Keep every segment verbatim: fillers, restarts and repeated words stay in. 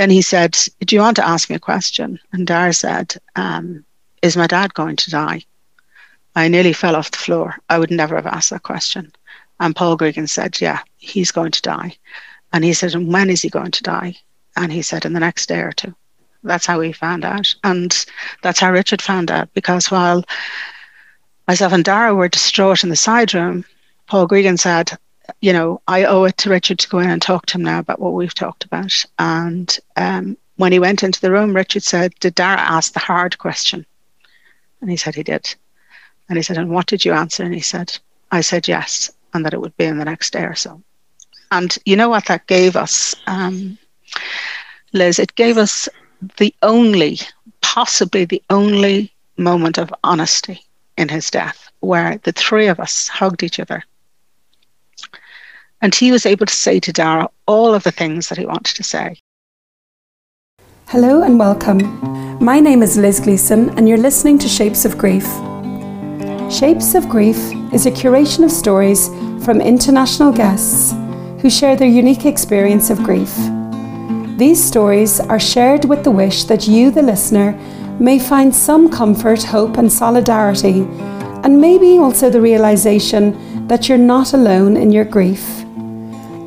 Then he said, do you want to ask me a question? And Dara said, um, is my dad going to die? I nearly fell off the floor. I would never have asked that question. And Paul Gregan said, yeah, he's going to die. And he said, and when is he going to die? And he said, in the next day or two. That's how we found out. And that's how Richard found out, because while myself and Dara were distraught in the side room, Paul Gregan said, you know, I owe it to Richard to go in and talk to him now about what we've talked about. And um, when he went into the room, Richard said, did Dara ask the hard question? And he said he did. And he said, and what did you answer? And he said, I said yes, and that it would be in the next day or so. And you know what that gave us, um, Liz? It gave us the only, possibly the only moment of honesty in his death, where the three of us hugged each other. And he was able to say to Dara all of the things that he wanted to say. Hello and welcome. My name is Liz Gleeson and you're listening to Shapes of Grief. Shapes of Grief is a curation of stories from international guests who share their unique experience of grief. These stories are shared with the wish that you, the listener, may find some comfort, hope and solidarity, and maybe also the realization that you're not alone in your grief.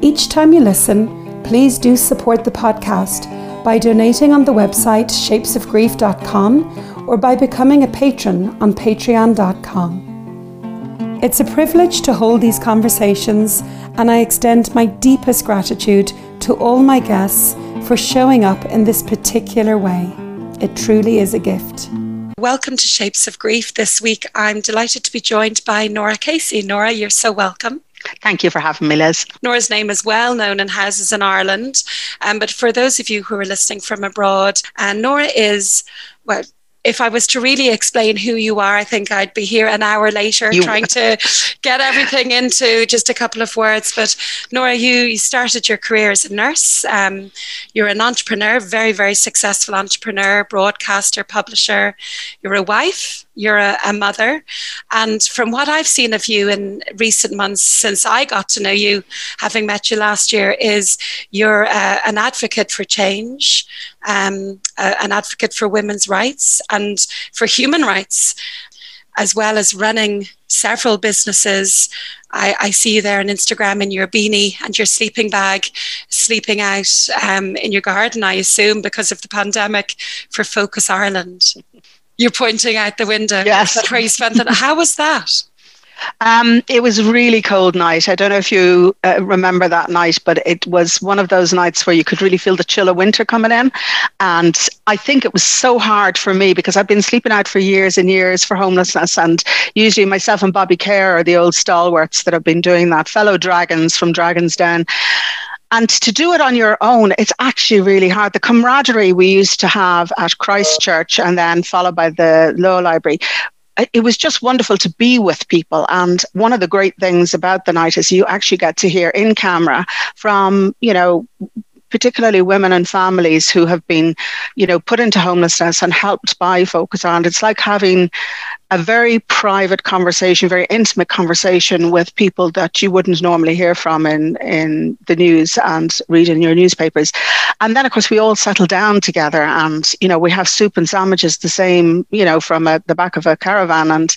Each time you listen, please do support the podcast by donating on the website shapes of grief dot com or by becoming a patron on patreon dot com. It's a privilege to hold these conversations, and I extend my deepest gratitude to all my guests for showing up in this particular way. It truly is a gift. Welcome to Shapes of Grief this week. I'm delighted to be joined by Nora Casey. Nora, you're so welcome. Thank you for having me, Liz. Nora's name is well known in houses in Ireland, um, but for those of you who are listening from abroad, uh, Nora is, well, if I was to really explain who you are, I think I'd be here an hour later you trying to get everything into just a couple of words. But Nora, you, you started your career as a nurse. Um, you're an entrepreneur, very, very successful entrepreneur, broadcaster, publisher. You're a wife. You're a, a mother. And from what I've seen of you in recent months since I got to know you, having met you last year, is you're uh, an advocate for change, um, uh, an advocate for women's rights and for human rights, as well as running several businesses. I, I see you there on Instagram in your beanie and your sleeping bag, sleeping out um, in your garden, I assume, because of the pandemic, for Focus Ireland. You're pointing out the window. Yes. That's where you spent the night. How was that? Um, it was a really cold night. I don't know if you uh, remember that night, but it was one of those nights where you could really feel the chill of winter coming in. And I think it was so hard for me because I've been sleeping out for years and years for homelessness. And usually myself and Bobby Kerr are the old stalwarts that have been doing that, fellow dragons from Dragon's Den. And to do it on your own, it's actually really hard. The camaraderie we used to have at Christchurch and then followed by the Law Library, it was just wonderful to be with people. And one of the great things about the night is you actually get to hear in camera from, you know, particularly women and families who have been, you know, put into homelessness and helped by Focus Ireland. It's like having a very private conversation, very intimate conversation with people that you wouldn't normally hear from in, in the news and read in your newspapers. And then, of course, we all settle down together and, you know, we have soup and sandwiches the same, you know, from a, the back of a caravan. And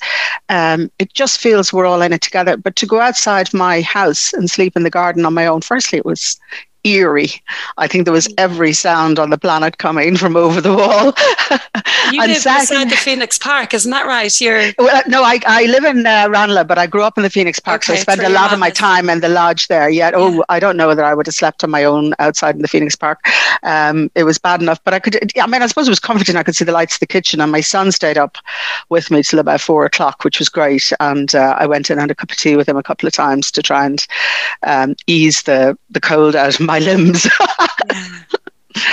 um, it just feels we're all in it together. But to go outside my house and sleep in the garden on my own, firstly, it was eerie. I think there was every sound on the planet coming from over the wall. You live second, inside the Phoenix Park, isn't that right? You're well, no, I, I live in uh, Ranelagh, but I grew up in the Phoenix Park, okay, so I spent a lot of my time in the lodge there. Yet, yeah, oh, I don't know whether I would have slept on my own outside in the Phoenix Park. Um, it was bad enough, but I could. I mean, I suppose it was comforting. I could see the lights of the kitchen, and my son stayed up with me till about four o'clock, which was great. And uh, I went in and had a cup of tea with him a couple of times to try and um, ease the the cold out of my limbs. Yeah.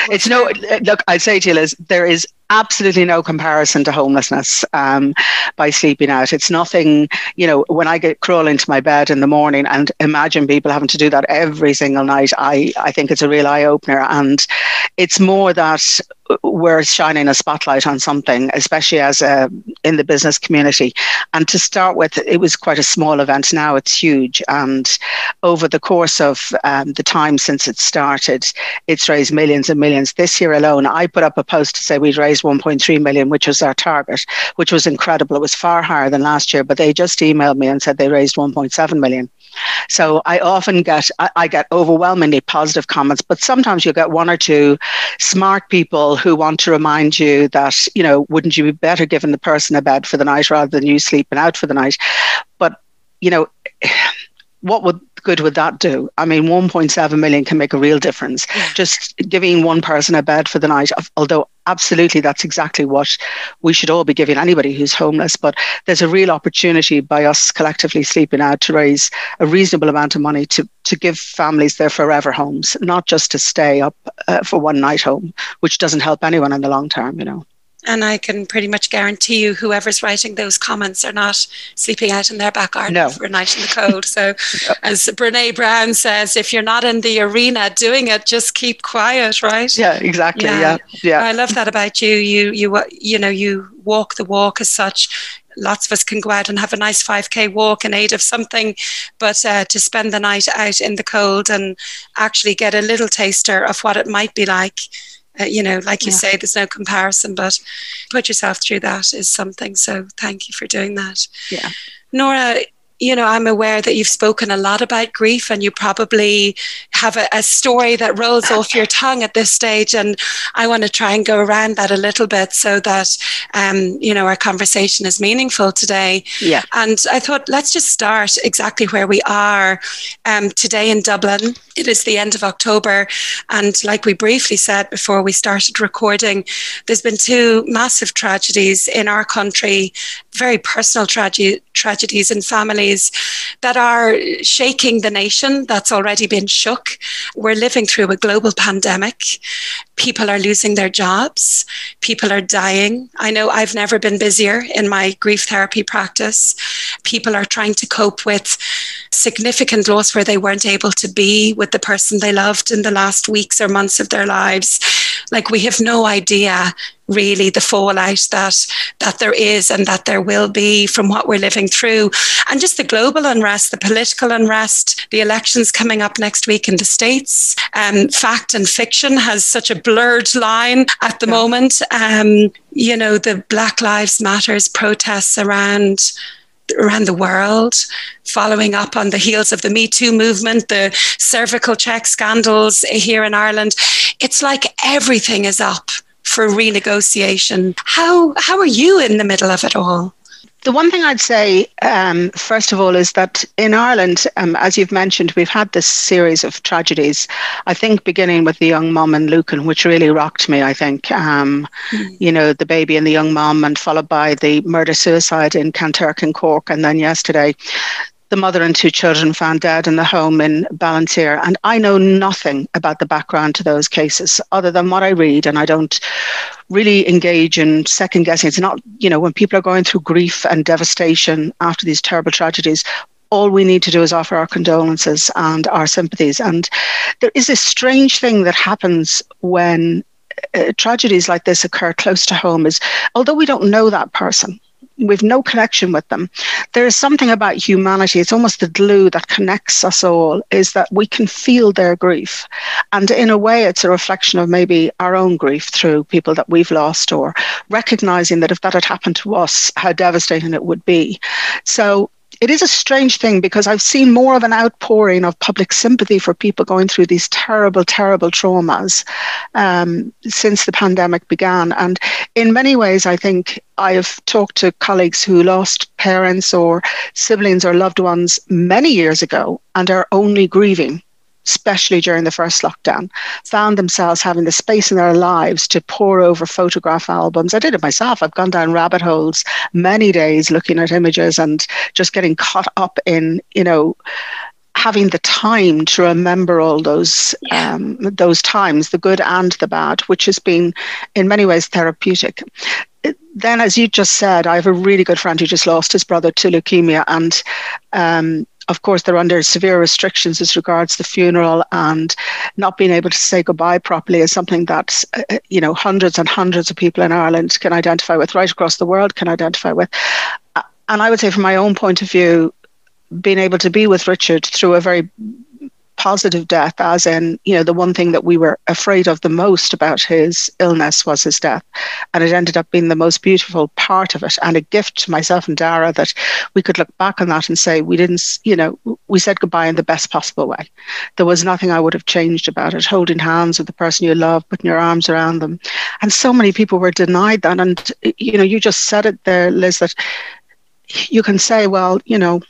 It's no, look, I'd say to you, Liz, there is absolutely no comparison to homelessness um, by sleeping out. It's nothing, you know, when I get crawl into my bed in the morning and imagine people having to do that every single night, I, I think it's a real eye-opener. And it's more that we're shining a spotlight on something, especially as a, in the business community. And to start with, it was quite a small event. Now it's huge. And over the course of um, the time since it started, it's raised millions and millions. This year alone, I put up a post to say we'd raised one point three million, which was our target, which was incredible. It was far higher than last year, but they just emailed me and said they raised one point seven million. So I often get, I, I get overwhelmingly positive comments, but sometimes you get one or two smart people who want to remind you that, you know, wouldn't you be better giving the person a bed for the night rather than you sleeping out for the night? But, you know, what would good would that do? I mean, one point seven million can make a real difference. Yeah. Just giving one person a bed for the night, although absolutely that's exactly what we should all be giving anybody who's homeless. But there's a real opportunity by us collectively sleeping out to raise a reasonable amount of money to, to give families their forever homes, not just to stay up uh, for one night home, which doesn't help anyone in the long term, you know. And I can pretty much guarantee you whoever's writing those comments are not sleeping out in their back garden no. for a night in the cold. So no. as Brene Brown says, if you're not in the arena doing it, just keep quiet, right? Yeah, exactly. Yeah. yeah. yeah. I love that about you. You you you know, you walk the walk as such. Lots of us can go out and have a nice five K walk in aid of something, but uh, to spend the night out in the cold and actually get a little taster of what it might be like. Uh, you know, like you yeah. say, there's no comparison, but put yourself through that is something. So thank you for doing that. Yeah. Nora, you know, I'm aware that you've spoken a lot about grief and you probably have a, a story that rolls off your tongue at this stage. And I want to try and go around that a little bit so that, um, you know, our conversation is meaningful today. Yeah. And I thought, let's just start exactly where we are um, today in Dublin. It is the end of October, and like we briefly said before we started recording, there's been two massive tragedies in our country, very personal trage- tragedies in families that are shaking the nation that's already been shook. We're living through a global pandemic. People are losing their jobs. People are dying. I know I've never been busier in my grief therapy practice. People are trying to cope with significant loss where they weren't able to be with the person they loved in the last weeks or months of their lives. Like, we have no idea really the fallout that that there is and that there will be from what we're living through. And just the global unrest, the political unrest, the elections coming up next week in the States. Um, fact and fiction has such a blurred line at the yeah. moment. Um, you know, the Black Lives Matters protests around... around the world, following up on the heels of the Me Too movement, the cervical check scandals here in Ireland. It's like everything is up for renegotiation. How how are you in the middle of it all? The one thing I'd say, um, first of all, is that in Ireland, um, as you've mentioned, we've had this series of tragedies, I think, beginning with the young mum in Lucan, which really rocked me, I think. Um, mm. You know, the baby and the young mum, and followed by the murder-suicide in Kanturk in Cork, and then yesterday, the mother and two children found dead in the home in Ballinteer. And I know nothing about the background to those cases other than what I read, and I don't really engage in second guessing. It's not, you know, when people are going through grief and devastation after these terrible tragedies, all we need to do is offer our condolences and our sympathies. And there is a strange thing that happens when uh, tragedies like this occur close to home, is although we don't know that person, we've no connection with them, there is something about humanity. It's almost the glue that connects us all, is that we can feel their grief. And in a way, it's a reflection of maybe our own grief through people that we've lost, or recognizing that if that had happened to us, how devastating it would be. So it is a strange thing, because I've seen more of an outpouring of public sympathy for people going through these terrible, terrible traumas um, since the pandemic began. And in many ways, I think I have talked to colleagues who lost parents or siblings or loved ones many years ago and are only grieving, especially during the first lockdown, found themselves having the space in their lives to pore over photograph albums. I did it myself. I've gone down rabbit holes many days looking at images and just getting caught up in, you know, having the time to remember all those yeah. um, those times, the good and the bad, which has been in many ways therapeutic. Then, as you just said, I have a really good friend who just lost his brother to leukemia, and um, of course, they're under severe restrictions as regards the funeral, and not being able to say goodbye properly is something that, uh, you know, hundreds and hundreds of people in Ireland can identify with, right across the world can identify with. Uh, and I would say from my own point of view, being able to be with Richard through a very positive death, as in, you know, the one thing that we were afraid of the most about his illness was his death, and it ended up being the most beautiful part of it, and a gift to myself and Dara that we could look back on that and say we didn't, you know, we said goodbye in the best possible way. There was nothing I would have changed about it. Holding hands with the person you love, putting your arms around them, and so many people were denied that. And you know, you just said it there, Liz, that you can say, well, you know,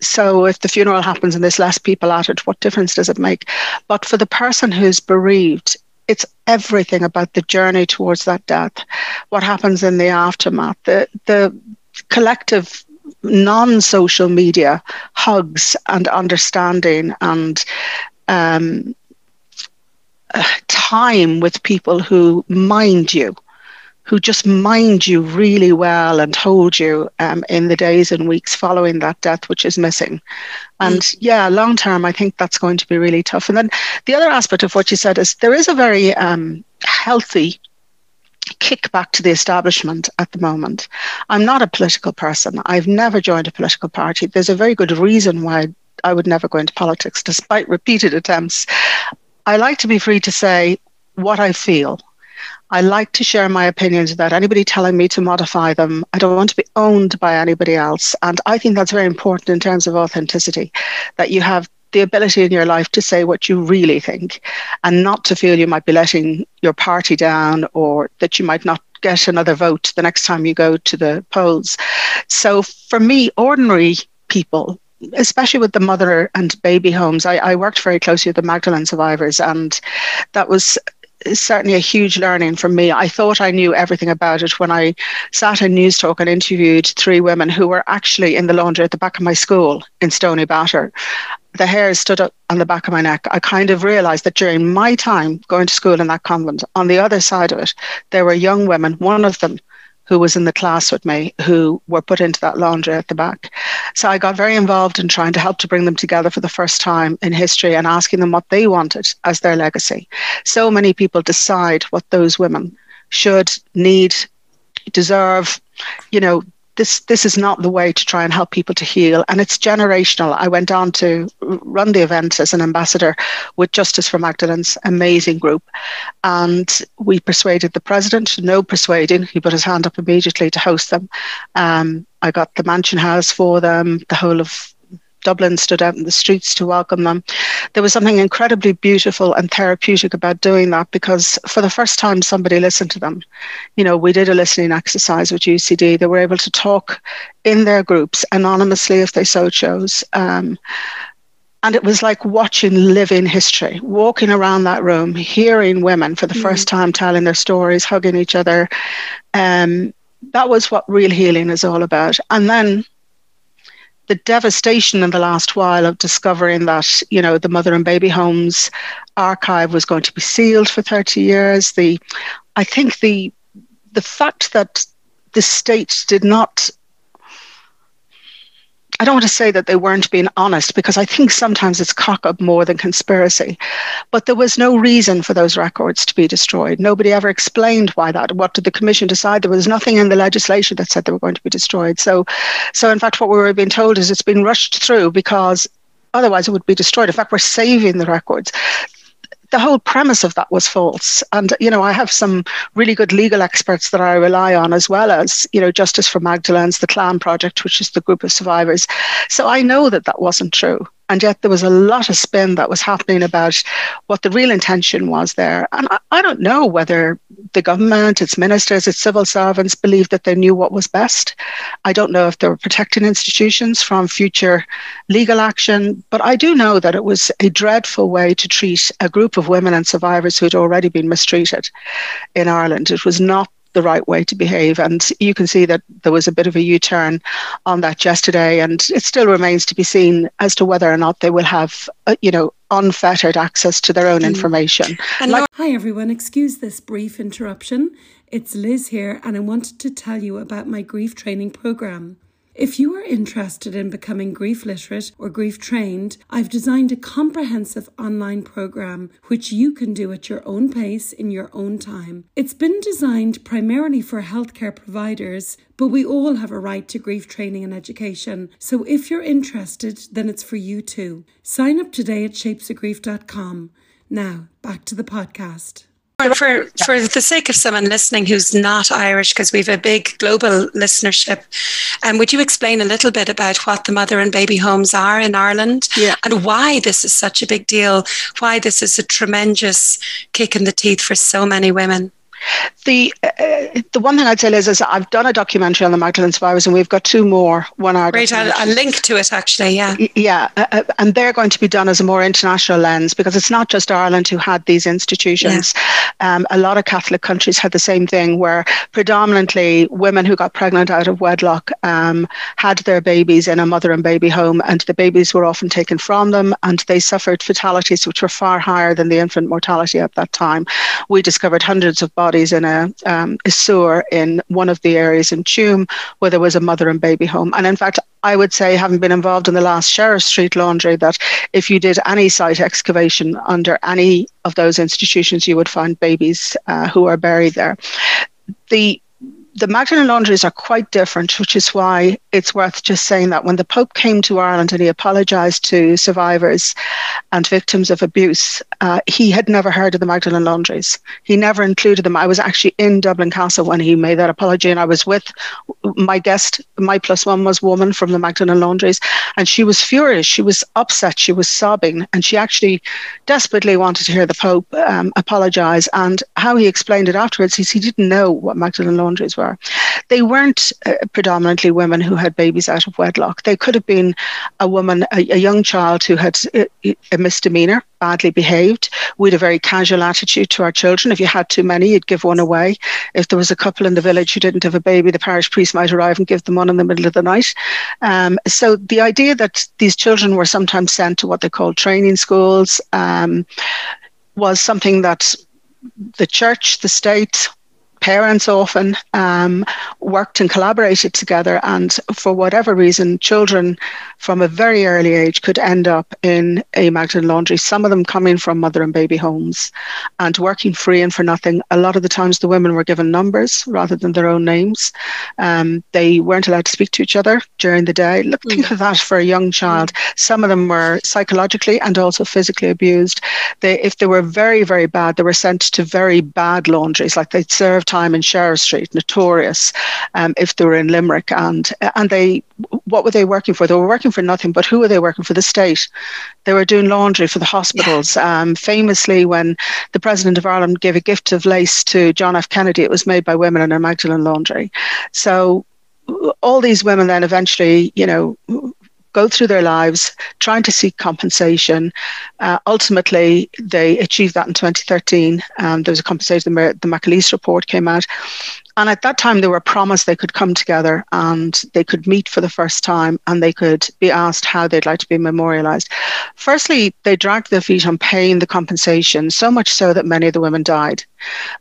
so if the funeral happens and there's less people at it, what difference does it make? But for the person who's bereaved, it's everything about the journey towards that death, what happens in the aftermath, the the collective non-social media hugs and understanding and um, time with people who mind you, who just mind you really well and hold you um, in the days and weeks following that death, which is missing. And mm. yeah, long term, I think that's going to be really tough. And then the other aspect of what you said is there is a very um, healthy kickback to the establishment at the moment. I'm not a political person. I've never joined a political party. There's a very good reason why I would never go into politics, despite repeated attempts. I like to be free to say what I feel. I like to share my opinions without anybody telling me to modify them. I don't want to be owned by anybody else. And I think that's very important in terms of authenticity, that you have the ability in your life to say what you really think and not to feel you might be letting your party down or that you might not get another vote the next time you go to the polls. So for me, ordinary people, especially with the mother and baby homes, I, I worked very closely with the Magdalene survivors, and that was certainly a huge learning for me. I thought I knew everything about it when I sat in News Talk and interviewed three women who were actually in the laundry at the back of my school in Stony Batter. The hair stood up on the back of my neck. I kind of realised that during my time going to school in that convent, on the other side of it, there were young women, one of them who was in the class with me, who were put into that laundry at the back. So I got very involved in trying to help to bring them together for the first time in history and asking them what they wanted as their legacy. So many people decide what those women should, need, deserve. You know, this this is not the way to try and help people to heal. And it's generational. I went on to run the event as an ambassador with Justice for Magdalene's amazing group. And we persuaded the president, no persuading, he put his hand up immediately to host them. Um, I got the Mansion House for them. The whole of Dublin stood out in the streets to welcome them. There was something incredibly beautiful and therapeutic about doing that, because for the first time somebody listened to them. You know, we did a listening exercise with U C D. They were able to talk in their groups anonymously if they so chose. Um, and it was like watching living history, walking around that room, hearing women for the mm-hmm. first time telling their stories, hugging each other. Um, that was what real healing is all about. And then the devastation in the last while of discovering that, you know, the mother and baby homes archive was going to be sealed for thirty years. The, I think the, the fact that the state did not, I don't want to say that they weren't being honest, because I think sometimes it's cock up more than conspiracy, but there was no reason for those records to be destroyed. Nobody ever explained why that. What did the commission decide? There was nothing in the legislation that said they were going to be destroyed. So, so in fact, what we were being told is it's been rushed through because otherwise it would be destroyed. In fact, we're saving the records. The whole premise of that was false. And, you know, I have some really good legal experts that I rely on, as well as, you know, Justice for Magdalene's, the Clan Project, which is the group of survivors. So I know that that wasn't true. And yet there was a lot of spin that was happening about what the real intention was there. And I, I don't know whether the government, its ministers, its civil servants believed that they knew what was best. I don't know if they were protecting institutions from future legal action. But I do know that it was a dreadful way to treat a group of women and survivors who had already been mistreated in Ireland. It was not the right way to behave. And you can see that there was a bit of a U-turn on that yesterday, and it still remains to be seen as to whether or not they will have, uh, you know, unfettered access to their own information. And like- Hi everyone, excuse this brief interruption. It's Liz here, and I wanted to tell you about my grief training programme. If you are interested in becoming grief literate or grief trained, I've designed a comprehensive online programme which you can do at your own pace in your own time. It's been designed primarily for healthcare providers, but we all have a right to grief training and education. So if you're interested, then it's for you too. Sign up today at shapes of grief dot com. Now, back to the podcast. For, for the sake of someone listening who's not Irish, because we've a big global listenership, um, would you explain a little bit about what the mother and baby homes are in Ireland yeah. and why this is such a big deal, why this is a tremendous kick in the teeth for so many women? The uh, the one thing I'd say, Liz, is I've done a documentary on the Magdalene survivors, and we've got two more. One hour. Great, I'll, I'll link to it actually. Yeah, yeah, uh, and they're going to be done as a more international lens, because it's not just Ireland who had these institutions. Yeah. Um, a lot of Catholic countries had the same thing, where predominantly women who got pregnant out of wedlock um, had their babies in a mother and baby home, and the babies were often taken from them, and they suffered fatalities which were far higher than the infant mortality at that time. We discovered hundreds of bodies. in a, um, a sewer in one of the areas in Toome where there was a mother and baby home. And in fact, I would say, having been involved in the last Sheriff Street laundry, that if you did any site excavation under any of those institutions, you would find babies uh, who are buried there. The The Magdalene Laundries are quite different, which is why it's worth just saying that when the Pope came to Ireland and he apologised to survivors and victims of abuse, uh, he had never heard of the Magdalene Laundries. He never included them. I was actually in Dublin Castle when he made that apology, and I was with my guest, my plus one was woman from the Magdalene Laundries, and she was furious. She was upset. She was sobbing, and she actually desperately wanted to hear the Pope um, apologise. And how he explained it afterwards is he didn't know what Magdalene Laundries were. Were. They weren't uh, predominantly women who had babies out of wedlock. They could have been a woman, a, a young child who had a, a misdemeanor, badly behaved. We had a very casual attitude to our children. If you had too many, you'd give one away. If there was a couple in the village who didn't have a baby, the parish priest might arrive and give them one in the middle of the night. Um, so the idea that these children were sometimes sent to what they called training schools um, was something that the church, the state, parents often um, worked and collaborated together, and for whatever reason, children from a very early age could end up in a Magdalene Laundry, some of them coming from mother and baby homes and working free and for nothing. A lot of the times the women were given numbers rather than their own names. Um, they weren't allowed to speak to each other during the day. Look, think mm. of that for a young child. Some of them were psychologically and also physically abused. They, if they were very, very bad, they were sent to very bad laundries, like they'd served time in Sheriff Street, notorious, um, if they were in Limerick. And and they, what were they working for? They were working for nothing, but who were they working for? The state. They were doing laundry for the hospitals. Yeah. Um, famously, when the President of Ireland gave a gift of lace to John F. Kennedy, it was made by women in a Magdalene laundry. So all these women then eventually, you know, go through their lives trying to seek compensation. Uh, ultimately, they achieved that in twenty thirteen. Um, there was a compensation, the, the McAleese report came out. And at that time, they were promised they could come together and they could meet for the first time and they could be asked how they'd like to be memorialised. Firstly, they dragged their feet on paying the compensation, so much so that many of the women died.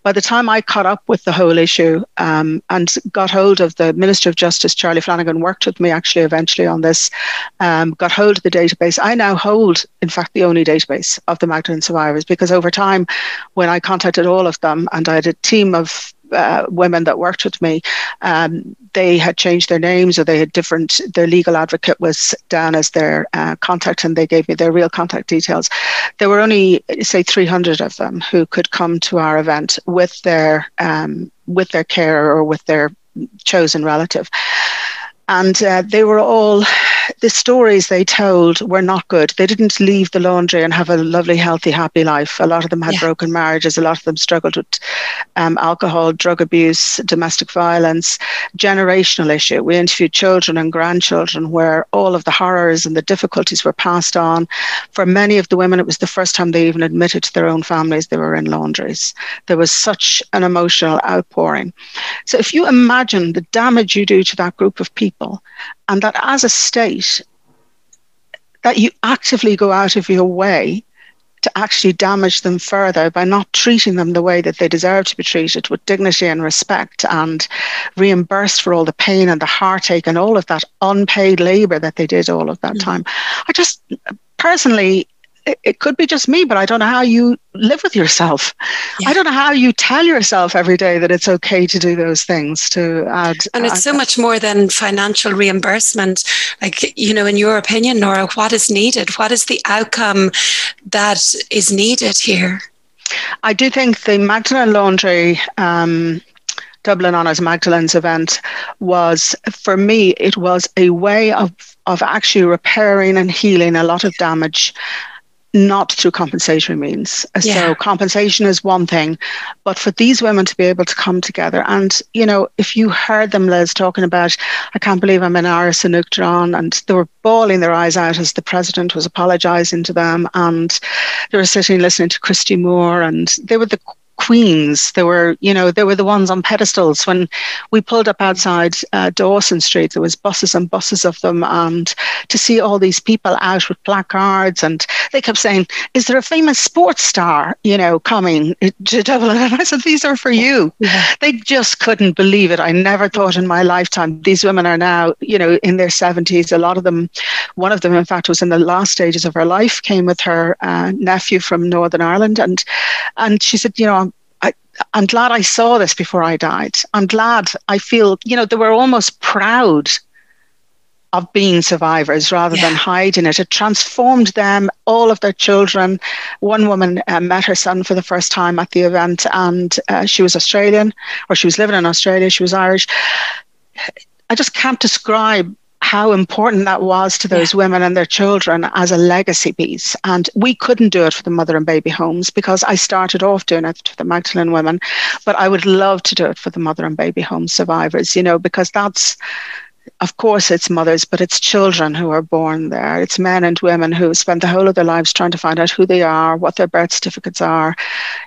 By the time I caught up with the whole issue um, and got hold of the Minister of Justice, Charlie Flanagan, worked with me actually eventually on this, um, got hold of the database. I now hold, in fact, the only database of the Magdalene survivors, because over time, when I contacted all of them and I had a team of Uh, women that worked with me, um, they had changed their names or they had different, their legal advocate was down as their uh, contact and they gave me their real contact details. There were only, say, three hundred of them who could come to our event with their, um, with their carer or with their chosen relative. And uh, they were all, the stories they told were not good. They didn't leave the laundry and have a lovely, healthy, happy life. A lot of them had yeah. broken marriages. A lot of them struggled with um, alcohol, drug abuse, domestic violence, generational issue. We interviewed children and grandchildren where all of the horrors and the difficulties were passed on. For many of the women, it was the first time they even admitted to their own families they were in laundries. There was such an emotional outpouring. So if you imagine the damage you do to that group of people, and that as a state, that you actively go out of your way to actually damage them further by not treating them the way that they deserve to be treated, with dignity and respect, and reimbursed for all the pain and the heartache and all of that unpaid labour that they did all of that mm. time. I just personally, it, it could be just me, but I don't know how you live with yourself. Yeah. I don't know how you tell yourself every day that it's okay to do those things, to add. And it's add so that. much more than financial reimbursement. Like, you know, in your opinion, Nora, what is needed? What is the outcome that is needed here? I do think the Magdalene Laundry, um, Dublin Honours Magdalene's event was, for me, it was a way of, of actually repairing and healing a lot of damage, not through compensatory means. Yeah. So compensation is one thing, but for these women to be able to come together, and, you know, if you heard them, Liz, talking about, I can't believe I'm in Áras an Uachtaráin, and they were bawling their eyes out as the president was apologising to them, and they were sitting listening to Christy Moore, and they were the queens. They were, you know, they were the ones on pedestals. When we pulled up outside uh, Dawson Street, there was buses and buses of them, and to see all these people out with placards, and they kept saying, is there a famous sports star, you know, coming to Dublin? And I said, these are for you. Yeah. They just couldn't believe it. I never thought in my lifetime, these women are now, you know, in their seventies. A lot of them, one of them, in fact, was in the last stages of her life, came with her uh, nephew from Northern Ireland, and and she said, you know, I'm I'm glad I saw this before I died. I'm glad I feel, you know, they were almost proud of being survivors rather yeah. than hiding it. It transformed them, all of their children. One woman uh, met her son for the first time at the event, and uh, she was Australian, or she was living in Australia. She was Irish. I just can't describe how important that was to those yeah. women and their children as a legacy piece. And we couldn't do it for the mother and baby homes, because I started off doing it for the Magdalene women, but I would love to do it for the mother and baby home survivors, you know, because that's, of course, it's mothers, but it's children who are born there. It's men and women who spend the whole of their lives trying to find out who they are, what their birth certificates are,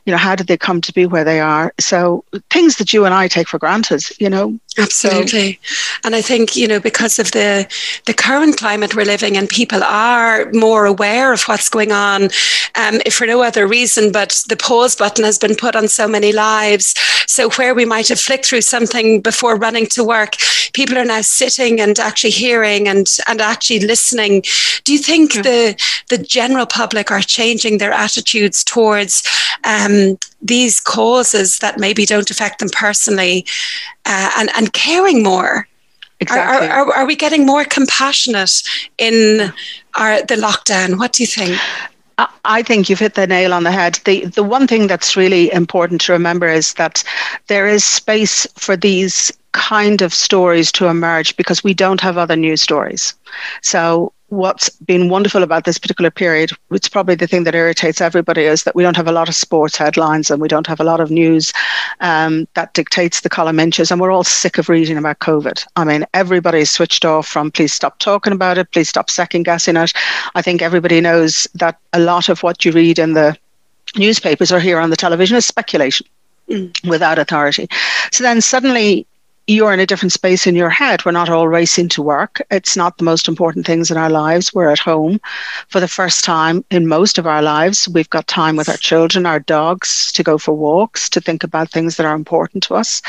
you know, how did they come to be where they are. So things that you and I take for granted, you know. Absolutely. So, and I think, you know, because of the the current climate we're living in, people are more aware of what's going on, um, if for no other reason, but the pause button has been put on so many lives. So where we might have flicked through something before running to work, people are now sitting and actually hearing and, and actually listening. Do you think yeah. the the general public are changing their attitudes towards um, these causes that maybe don't affect them personally, uh, and, and caring more? Exactly. Are, are, are we getting more compassionate in our the lockdown? What do you think? I think you've hit the nail on the head. The the one thing that's really important to remember is that there is space for these kind of stories to emerge, because we don't have other news stories. So what's been wonderful about this particular period, it's probably the thing that irritates everybody, is that we don't have a lot of sports headlines, and we don't have a lot of news um, that dictates the column inches, and we're all sick of reading about COVID. I mean, everybody's switched off from please stop talking about it, please stop second guessing it. I think everybody knows that a lot of what you read in the newspapers or hear on the television is speculation mm. without authority. So then suddenly you're in a different space in your head. We're not all racing to work. It's not the most important things in our lives. We're at home for the first time in most of our lives. We've got time with our children, our dogs, to go for walks, to think about things that are important to us.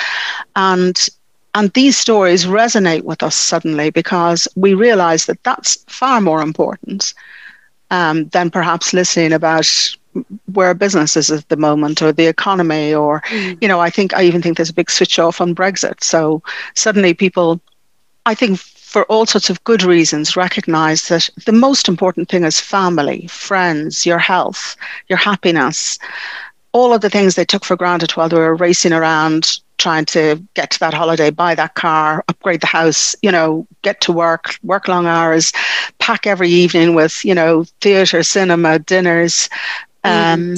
And and these stories resonate with us suddenly, because we realize that that's far more important um, than perhaps listening about where business is at the moment, or the economy, or, mm. you know, I think, I even think there's a big switch off on Brexit. So suddenly people, I think for all sorts of good reasons, recognize that the most important thing is family, friends, your health, your happiness, all of the things they took for granted while they were racing around, trying to get to that holiday, buy that car, upgrade the house, you know, get to work, work long hours, pack every evening with, you know, theatre, cinema, dinners. Um,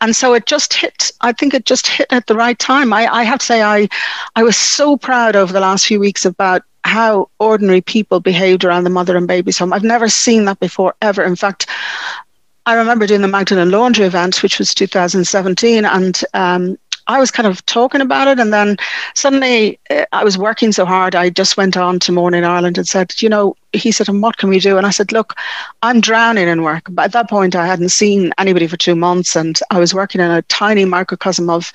and so it just hit, I think it just hit at the right time. I, I have to say, I, I was so proud over the last few weeks about how ordinary people behaved around the mother and baby's home. I've never seen that before, ever. In fact, I remember doing the Magdalene Laundry event, which was two thousand seventeen, and um, I was kind of talking about it. And then suddenly uh, I was working so hard, I just went on to Morning Ireland and said, you know, he said, and what can we do? And I said, look, I'm drowning in work. But at that point, I hadn't seen anybody for two months. And I was working in a tiny microcosm of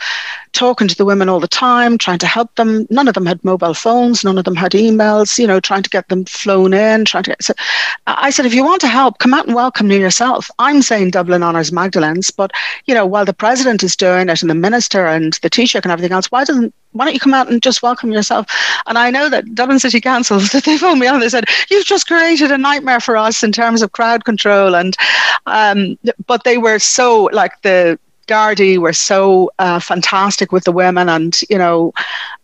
talking to the women all the time, trying to help them. None of them had mobile phones. None of them had emails, you know, trying to get them flown in, trying to get. So I said, if you want to help, come out and welcome me yourself. I'm saying Dublin Honours Magdalene's. But, you know, while the president is doing it and the minister and the Taoiseach and everything else, why doesn't Why don't you come out and just welcome yourself? And I know that Dublin City Council, they phoned me on, they said, you've just created a nightmare for us in terms of crowd control. And um, but they were so, like the Gardaí were so uh, fantastic with the women and, you know,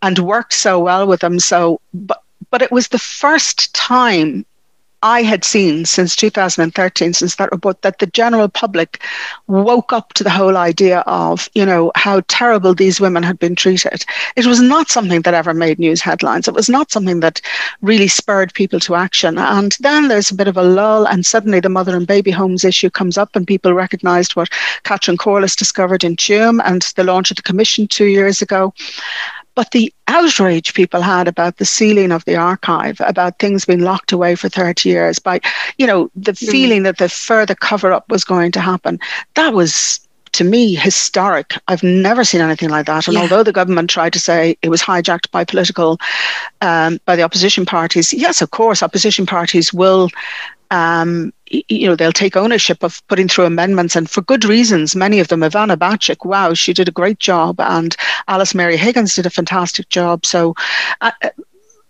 and worked so well with them. So, but, but it was the first time I had seen since two thousand thirteen, since that report, that the general public woke up to the whole idea of, you know, how terrible these women had been treated. It was not something that ever made news headlines. It was not something that really spurred people to action. And then there's a bit of a lull, and suddenly the mother and baby homes issue comes up, and people recognised what Catherine Corliss discovered in Toome and the launch of the commission two years ago. But the outrage people had about the sealing of the archive, about things being locked away for thirty years, by, you know, the mm. feeling that the further cover-up was going to happen, that was, to me, historic. I've never seen anything like that. And yeah. although the government tried to say it was hijacked by political, um, by the opposition parties, yes, of course, opposition parties will... Um, you know, they'll take ownership of putting through amendments, and for good reasons, many of them. Ivana Bacic, wow, she did a great job, and Alice Mary Higgins did a fantastic job. So, uh,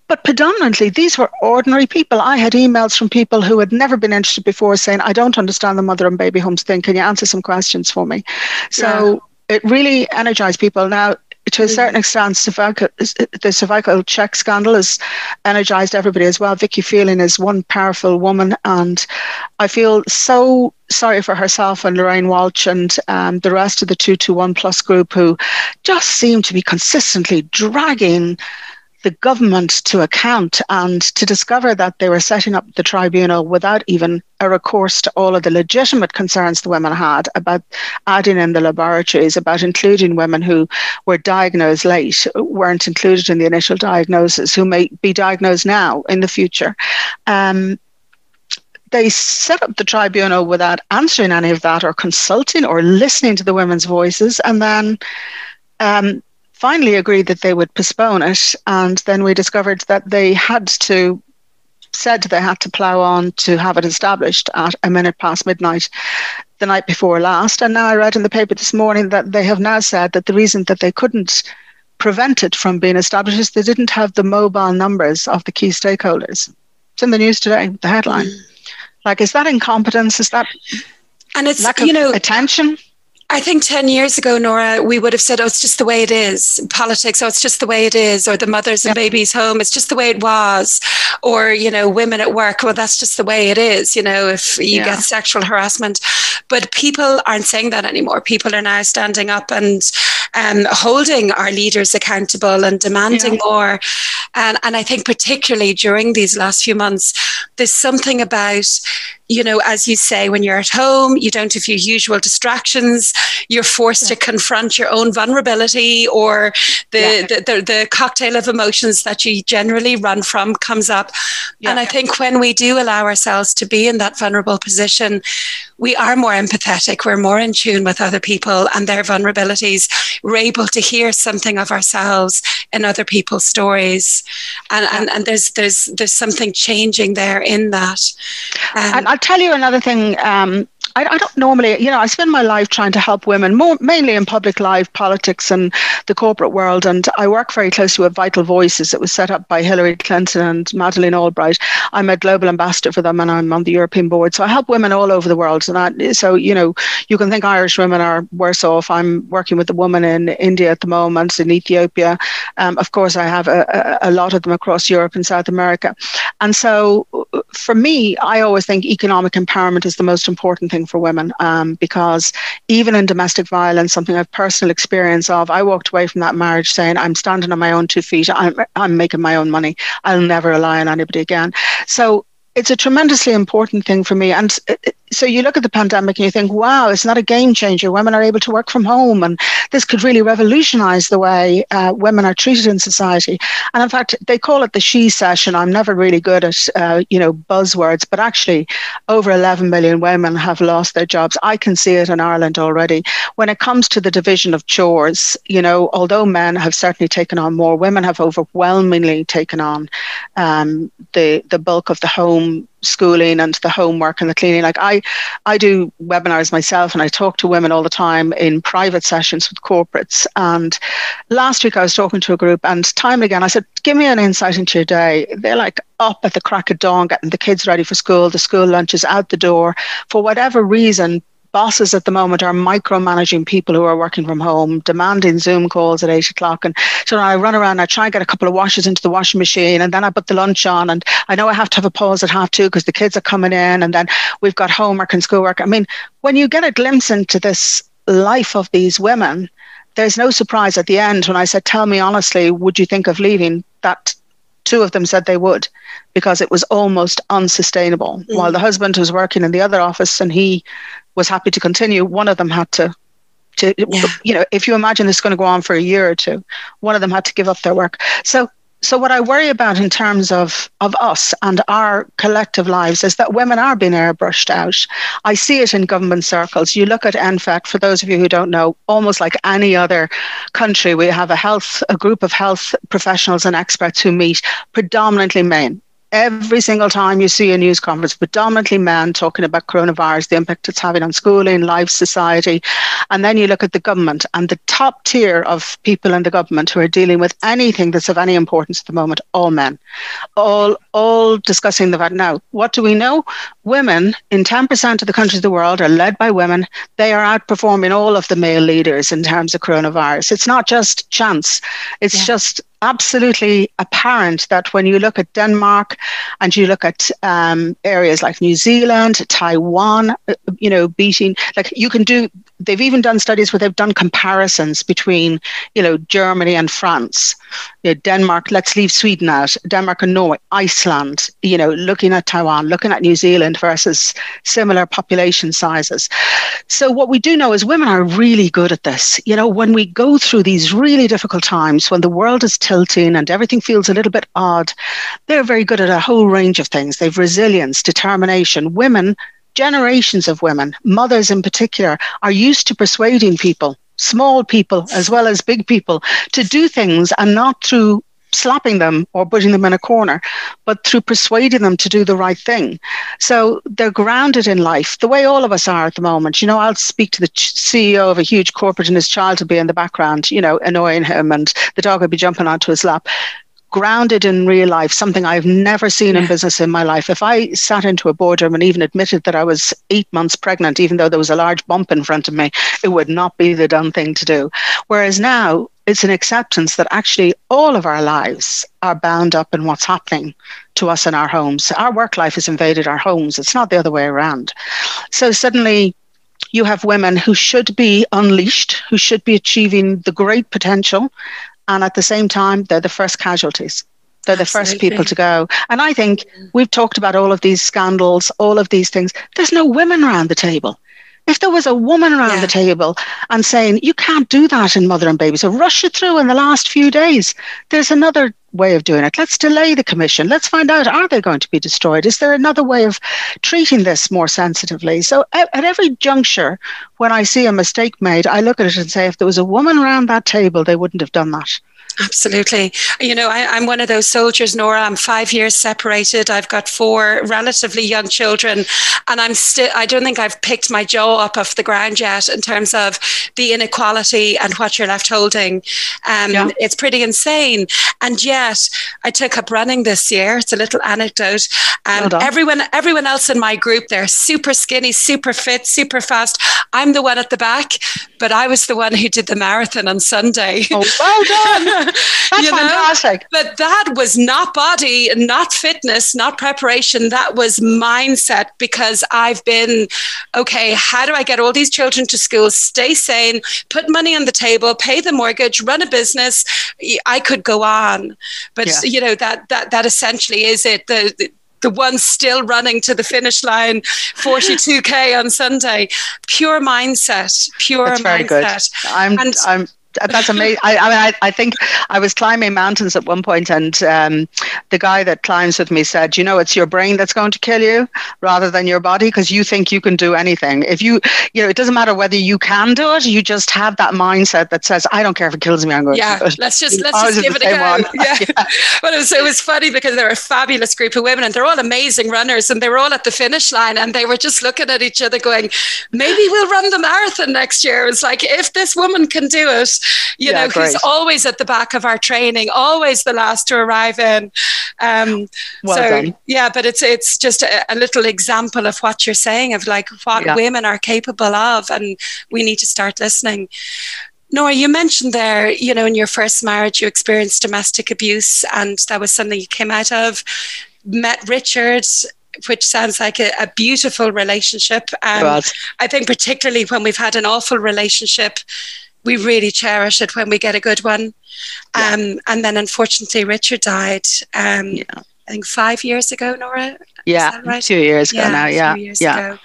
but predominantly, these were ordinary people. I had emails from people who had never been interested before saying, I don't understand the mother and baby homes thing. Can you answer some questions for me? So yeah. it really energized people. Now, to a certain extent, the cervical check scandal has energised everybody as well. Vicky Phelan is one powerful woman, and I feel so sorry for herself and Lorraine Walsh and um, the rest of the two two one Plus group, who just seem to be consistently dragging the government to account, and to discover that they were setting up the tribunal without even a recourse to all of the legitimate concerns the women had about adding in the laboratories, about including women who were diagnosed late, weren't included in the initial diagnosis, who may be diagnosed now in the future. Um, They set up the tribunal without answering any of that, or consulting, or listening to the women's voices, and then... Um, finally agreed that they would postpone it, and then we discovered that they had to, said they had to plough on to have it established at a minute past midnight the night before last. And now I read in the paper this morning that they have now said that the reason that they couldn't prevent it from being established is they didn't have the mobile numbers of the key stakeholders. It's in the news today, the headline. Like, is that incompetence? Is that and it's lack of, you know, attention? I think ten years ago, Nora, we would have said, oh, it's just the way it is. Politics, oh, it's just the way it is. Or the mothers and yep. babies home, it's just the way it was. Or, you know, women at work, well, that's just the way it is, you know, if you yeah. get sexual harassment. But people aren't saying that anymore. People are now standing up and um, holding our leaders accountable and demanding yeah. more. And, and I think particularly during these last few months, there's something about... You know, as you say, when you're at home, you don't have your usual distractions. You're forced yeah. to confront your own vulnerability, or the, yeah. the, the the cocktail of emotions that you generally run from comes up. Yeah. And I think when we do allow ourselves to be in that vulnerable position, we are more empathetic. We're more in tune with other people and their vulnerabilities. We're able to hear something of ourselves in other people's stories, and yeah. and, and there's there's there's something changing there in that. Um, I, I tell you another thing. Um, I, I don't normally, you know, I spend my life trying to help women, more mainly in public life, politics, and the corporate world. And I work very closely with Vital Voices. It was set up by Hillary Clinton and Madeleine Albright. I'm a global ambassador for them, and I'm on the European board. So I help women all over the world. And I, so, you know, you can think Irish women are worse off. I'm working with a woman in India at the moment, in Ethiopia. Um, of course, I have a, a, a lot of them across Europe and South America. And so for me, I always think economic empowerment is the most important thing for women, um, because even in domestic violence, something I've personal experience of, I walked away from that marriage saying, I'm standing on my own two feet, I'm, I'm making my own money, I'll never rely on anybody again. So it's a tremendously important thing for me. And So you look at the pandemic and you think, wow, it's not a game changer. Women are able to work from home, and this could really revolutionize the way uh, women are treated in society. And in fact, they call it the she session. I'm never really good at, uh, you know, buzzwords, but actually over eleven million women have lost their jobs. I can see it in Ireland already. When it comes to the division of chores, you know, although men have certainly taken on more, women have overwhelmingly taken on um, the, the bulk of the home schooling and the homework and the cleaning. Like I I do webinars myself, and I talk to women all the time in private sessions with corporates. And last week I was talking to a group, and time and again I said, give me an insight into your day. They're like up at the crack of dawn getting the kids ready for school, the school lunch is out the door. For whatever reason, bosses at the moment are micromanaging people who are working from home, demanding Zoom calls at eight o'clock. And so I run around, I try and get a couple of washes into the washing machine, and then I put the lunch on, and I know I have to have a pause at half two because the kids are coming in, and then we've got homework and schoolwork. I mean, when you get a glimpse into this life of these women, there's no surprise at the end when I said, tell me honestly, would you think of leaving? That two of them said they would, because it was almost unsustainable. Mm. While the husband was working in the other office and he was happy to continue, one of them had to, to yeah. you know, if you imagine this is going to go on for a year or two, one of them had to give up their work. So so what I worry about in terms of, of us and our collective lives is that women are being airbrushed out. I see it in government circles. You look at N F E C, for those of you who don't know, almost like any other country, we have a health, a group of health professionals and experts who meet, predominantly men. Every single time you see a news conference, predominantly men talking about coronavirus, the impact it's having on schooling, life, society. And then you look at the government, and the top tier of people in the government who are dealing with anything that's of any importance at the moment, all men, all all discussing the fact. Now, what do we know? Women in ten percent of the countries of the world are led by women. They are outperforming all of the male leaders in terms of coronavirus. It's not just chance. It's yeah. just absolutely apparent that when you look at Denmark and you look at um, areas like New Zealand, Taiwan, you know, beating, like you can do, they've even done studies where they've done comparisons between, you know, Germany and France, you know, Denmark, let's leave Sweden out, Denmark and Norway, Iceland, you know, looking at Taiwan, looking at New Zealand versus similar population sizes. So what we do know is women are really good at this. You know, when we go through these really difficult times, when the world is tilting and everything feels a little bit odd, they're very good at a whole range of things. They've resilience, determination. Women, generations of women, mothers in particular, are used to persuading people, small people as well as big people, to do things, and not through slapping them or putting them in a corner, but through persuading them to do the right thing. So they're grounded in life, the way all of us are at the moment. You know, I'll speak to the C E O of a huge corporate and his child will be in the background, you know, annoying him, and the dog will be jumping onto his lap. Grounded in real life, something I've never seen in business in my life. If I sat into a boardroom and even admitted that I was eight months pregnant, even though there was a large bump in front of me, it would not be the done thing to do. Whereas now, it's an acceptance that actually all of our lives are bound up in what's happening to us in our homes. Our work life has invaded our homes. It's not the other way around. So suddenly, you have women who should be unleashed, who should be achieving the great potential. And at the same time, they're the first casualties. They're the Absolutely. First people to go. And I think we've talked about all of these scandals, all of these things. There's no women around the table. If there was a woman around yeah. the table and saying, you can't do that in mother and baby, so rush it through in the last few days. There's another way of doing it. Let's delay the commission. Let's find out, are they going to be destroyed? Is there another way of treating this more sensitively? So at, at every juncture, when I see a mistake made, I look at it and say, if there was a woman around that table, they wouldn't have done that. Absolutely. You know, I, I'm one of those soldiers, Nora. I'm five years separated. I've got four relatively young children, and I'm still, I don't think I've picked my jaw up off the ground yet in terms of the inequality and what you're left holding. Um, yeah. It's pretty insane. And yet I took up running this year. It's a little anecdote. Um, well everyone, everyone else in my group, they're super skinny, super fit, super fast. I'm the one at the back, but I was the one who did the marathon on Sunday. Oh, well done. That's you know? Fantastic. But that was not body, not fitness, not preparation. That was mindset, because I've been, okay, how do I get all these children to school, stay sane, put money on the table, pay the mortgage, run a business? I could go on. But, yeah. you know, that that that essentially is it. The, the the one still running to the finish line, forty-two K on Sunday. Pure mindset, pure that's very mindset. Good. I'm, and, I'm, that's amazing. I, I mean, I, I think I was climbing mountains at one point, and um, the guy that climbs with me said, "You know, it's your brain that's going to kill you rather than your body, because you think you can do anything. If you, you know, it doesn't matter whether you can do it. You just have that mindset that says, I don't care if it kills me, I'm going yeah, to do it." Yeah, let's just let's just give it a go. Yeah. yeah. Well, it was it was funny because they're a fabulous group of women, and they're all amazing runners, and they were all at the finish line, and they were just looking at each other, going, "Maybe we'll run the marathon next year." It's like, if this woman can do it. You yeah, know, great. Who's always at the back of our training, always the last to arrive in. Um, well so, done. Yeah, but it's it's just a, a little example of what you're saying, of like what yeah. women are capable of, and we need to start listening. Nora, you mentioned there, you know, in your first marriage, you experienced domestic abuse, and that was something you came out of. Met Richard, which sounds like a, a beautiful relationship. Um, right. I think particularly when we've had an awful relationship, we really cherish it when we get a good one. Yeah. Um, and then unfortunately, Richard died, um, yeah. I think five years ago, Nora? Yeah, is that right? two years yeah, ago now. Yeah, two years yeah. ago.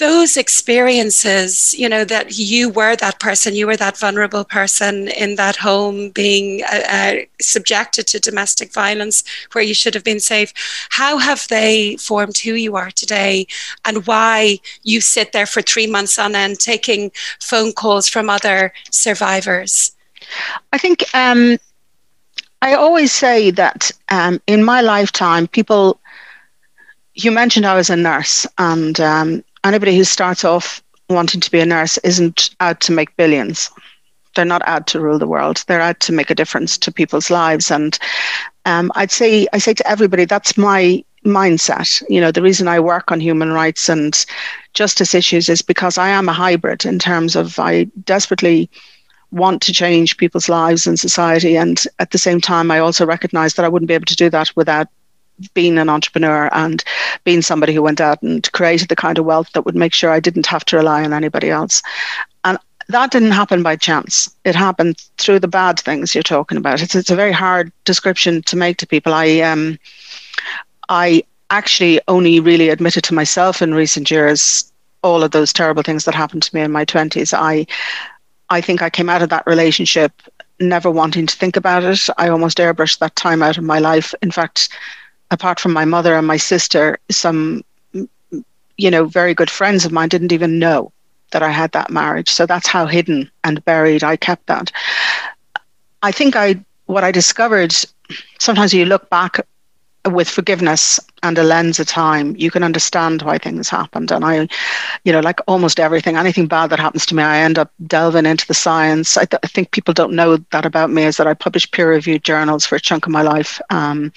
Those experiences, you know, that you were that person, you were that vulnerable person in that home being uh, uh, subjected to domestic violence where you should have been safe. How have they formed who you are today, and why you sit there for three months on end taking phone calls from other survivors? I think um, I always say that um, in my lifetime, people, you mentioned I was a nurse, and um, anybody who starts off wanting to be a nurse isn't out to make billions. They're not out to rule the world. They're out to make a difference to people's lives. And um, I'd say, I say to everybody, that's my mindset. You know, the reason I work on human rights and justice issues is because I am a hybrid, in terms of I desperately want to change people's lives and society. And at the same time, I also recognize that I wouldn't be able to do that without being an entrepreneur and being somebody who went out and created the kind of wealth that would make sure I didn't have to rely on anybody else. And that didn't happen by chance. It happened through the bad things you're talking about. It's, it's a very hard description to make to people. I um, I actually only really admitted to myself in recent years all of those terrible things that happened to me in my twenties. I I think I came out of that relationship never wanting to think about it. I almost airbrushed that time out of my life. In fact, apart from my mother and my sister, some, you know, very good friends of mine didn't even know that I had that marriage. So that's how hidden and buried I kept that. I think I, what I discovered, sometimes you look back with forgiveness and a lens of time, you can understand why things happened. And I, you know, like almost everything, anything bad that happens to me, I end up delving into the science. I, th- I think people don't know that about me, is that I published peer-reviewed journals for a chunk of my life. Um,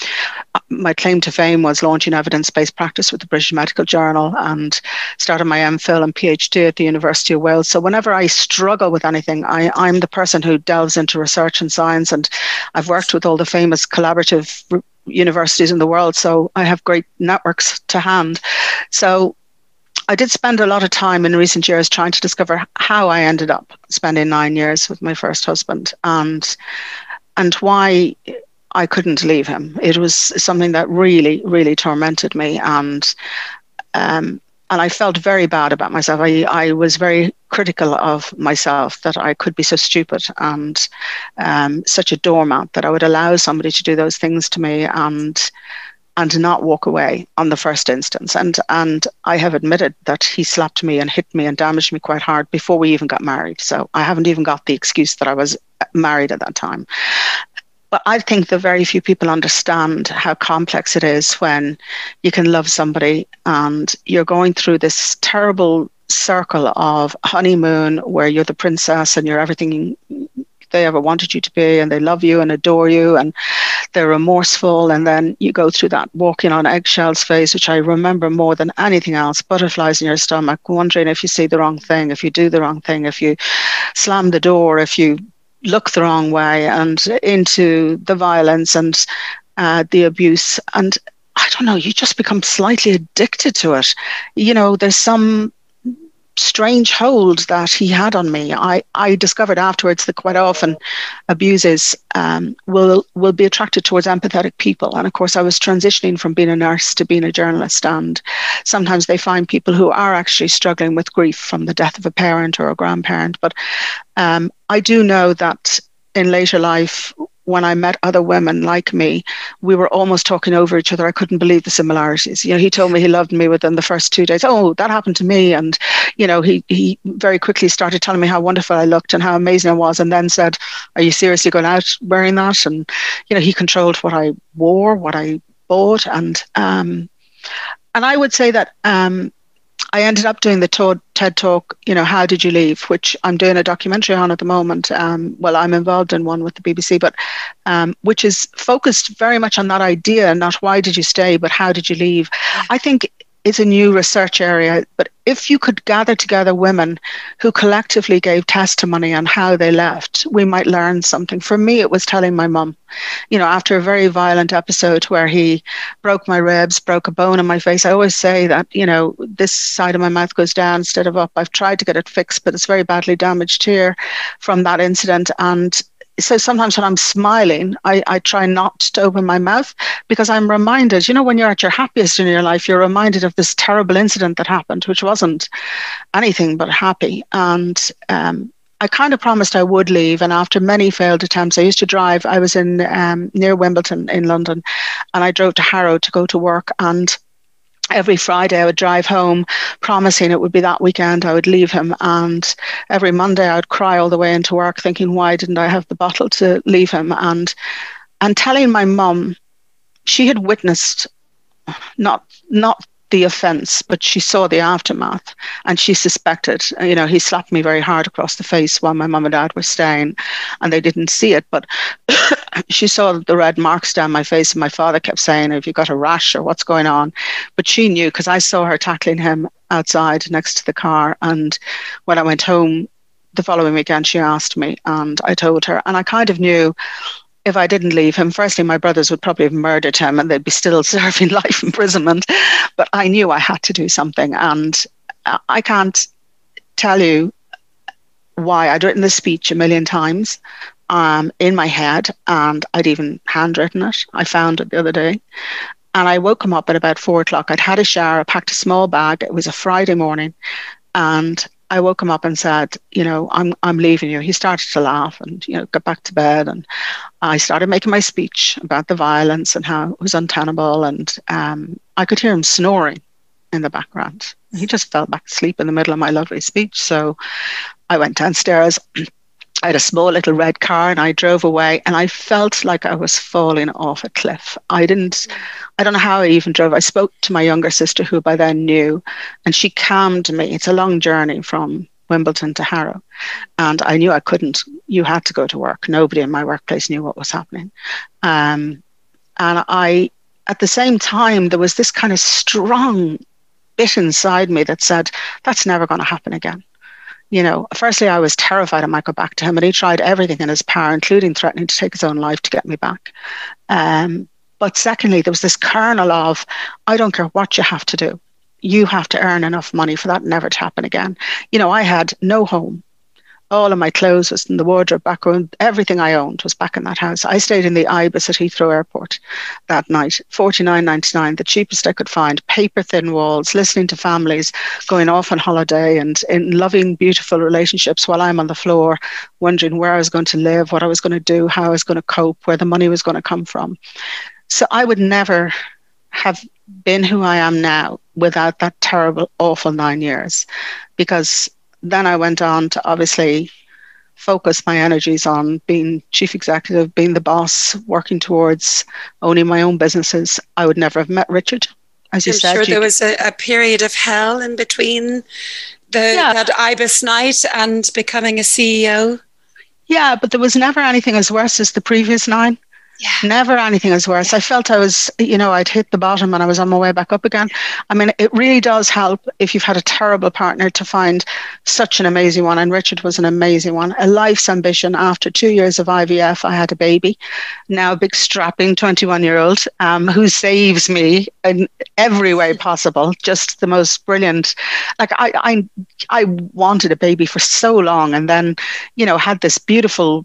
my claim to fame was launching evidence-based practice with the British Medical Journal, and started my MPhil and PhD at the University of Wales. So whenever I struggle with anything, I, I'm the person who delves into research and science, and I've worked with all the famous collaborative re- universities in the world, so I have great networks to hand. So I did spend a lot of time in recent years trying to discover how I ended up spending nine years with my first husband, and and why I couldn't leave him. It was something that really, really tormented me, and um, and I felt very bad about myself. I, I was very critical of myself, that I could be so stupid and um, such a doormat, that I would allow somebody to do those things to me and and not walk away on the first instance. And and I have admitted that he slapped me and hit me and damaged me quite hard before we even got married. So I haven't even got the excuse that I was married at that time. But I think that very few people understand how complex it is when you can love somebody and you're going through this terrible circle of honeymoon where you're the princess and you're everything they ever wanted you to be, and they love you and adore you and they're remorseful, and then you go through that walking on eggshells phase, which I remember more than anything else, butterflies in your stomach, wondering if you see the wrong thing, if you do the wrong thing, if you slam the door, if you look the wrong way, and into the violence and uh, the abuse. And I don't know, you just become slightly addicted to it. You know, there's some strange hold that he had on me. I, I discovered afterwards that quite often abusers um, will will be attracted towards empathetic people. And of course, I was transitioning from being a nurse to being a journalist. And sometimes they find people who are actually struggling with grief from the death of a parent or a grandparent. But um, I do know that in later life, when I met other women like me, we were almost talking over each other. I couldn't believe the similarities. You know, he told me he loved me within the first two days. Oh, that happened to me. And, you know, he, he very quickly started telling me how wonderful I looked and how amazing I was, and then said, are you seriously going out wearing that? And, you know, he controlled what I wore, what I bought. And, um, and I would say that um, I ended up doing the Todd TED Talk, you know, How Did You Leave?, which I'm doing a documentary on at the moment. Um, well, I'm involved in one with the B B C, but um, which is focused very much on that idea, not why did you stay, but how did you leave? I think it's a new research area, but if you could gather together women who collectively gave testimony on how they left, we might learn something. For me, it was telling my mum, you know, after a very violent episode where he broke my ribs, broke a bone in my face. I always say that, you know, this side of my mouth goes down instead of up. I've tried to get it fixed, but it's very badly damaged here from that incident. And so sometimes when I'm smiling, I, I try not to open my mouth, because I'm reminded, you know, when you're at your happiest in your life, you're reminded of this terrible incident that happened, which wasn't anything but happy. And um, I kind of promised I would leave. And after many failed attempts, I used to drive. I was in um, near Wimbledon in London, and I drove to Harrow to go to work. And every Friday I would drive home promising it would be that weekend I would leave him, and every Monday I would cry all the way into work thinking, why didn't I have the bottle to leave him? And and telling my mum, she had witnessed not not the offence, but she saw the aftermath, and she suspected, you know, he slapped me very hard across the face while my mum and dad were staying, and they didn't see it, but she saw the red marks down my face, and my father kept saying, have you got a rash or what's going on? But she knew, because I saw her tackling him outside next to the car, and when I went home the following weekend, she asked me, and I told her, and I kind of knew, if I didn't leave him, firstly, my brothers would probably have murdered him and they'd be still serving life imprisonment. But I knew I had to do something. And I can't tell you why. I'd written this speech a million times um, in my head, and I'd even handwritten it. I found it the other day. And I woke him up at about four o'clock. I'd had a shower. I packed a small bag. It was a Friday morning. And I woke him up and said, you know, I'm I'm leaving you. He started to laugh and, you know, got back to bed. And I started making my speech about the violence and how it was untenable. And um, I could hear him snoring in the background. He just fell back asleep in the middle of my lovely speech. So I went downstairs. I had a small little red car and I drove away, and I felt like I was falling off a cliff. I didn't, I don't know how I even drove. I spoke to my younger sister, who by then knew, and she calmed me. It's a long journey from Wimbledon to Harrow, and I knew I couldn't. You had to go to work. Nobody in my workplace knew what was happening. Um, and I, at the same time, there was this kind of strong bit inside me that said, that's never going to happen again. You know, firstly, I was terrified I might go back to him, and he tried everything in his power, including threatening to take his own life to get me back. Um, but secondly, there was this kernel of, I don't care what you have to do. You have to earn enough money for that never to happen again. You know, I had no home. All of my clothes was in the wardrobe back room. Everything I owned was back in that house. I stayed in the Ibis at Heathrow Airport that night, forty-nine ninety-nine, the cheapest I could find, paper-thin walls, listening to families going off on holiday and in loving, beautiful relationships while I'm on the floor, wondering where I was going to live, what I was going to do, how I was going to cope, where the money was going to come from. So I would never have been who I am now without that terrible, awful nine years, because then I went on to obviously focus my energies on being chief executive, being the boss, working towards owning my own businesses. I would never have met Richard, as you I'm said. I'm sure there was a, a period of hell in between the, yeah. that Ibis night and becoming a C E O. Yeah, but there was never anything as worse as the previous nine. Yeah. Never anything is worse. I felt I was, you know, I'd hit the bottom and I was on my way back up again. I mean, it really does help if you've had a terrible partner to find such an amazing one. And Richard was an amazing one. A life's ambition. After two years of I V F, I had a baby. Now a big strapping twenty-one-year-old um, who saves me in every way possible. Just the most brilliant. Like I, I, I wanted a baby for so long, and then, you know, had this beautiful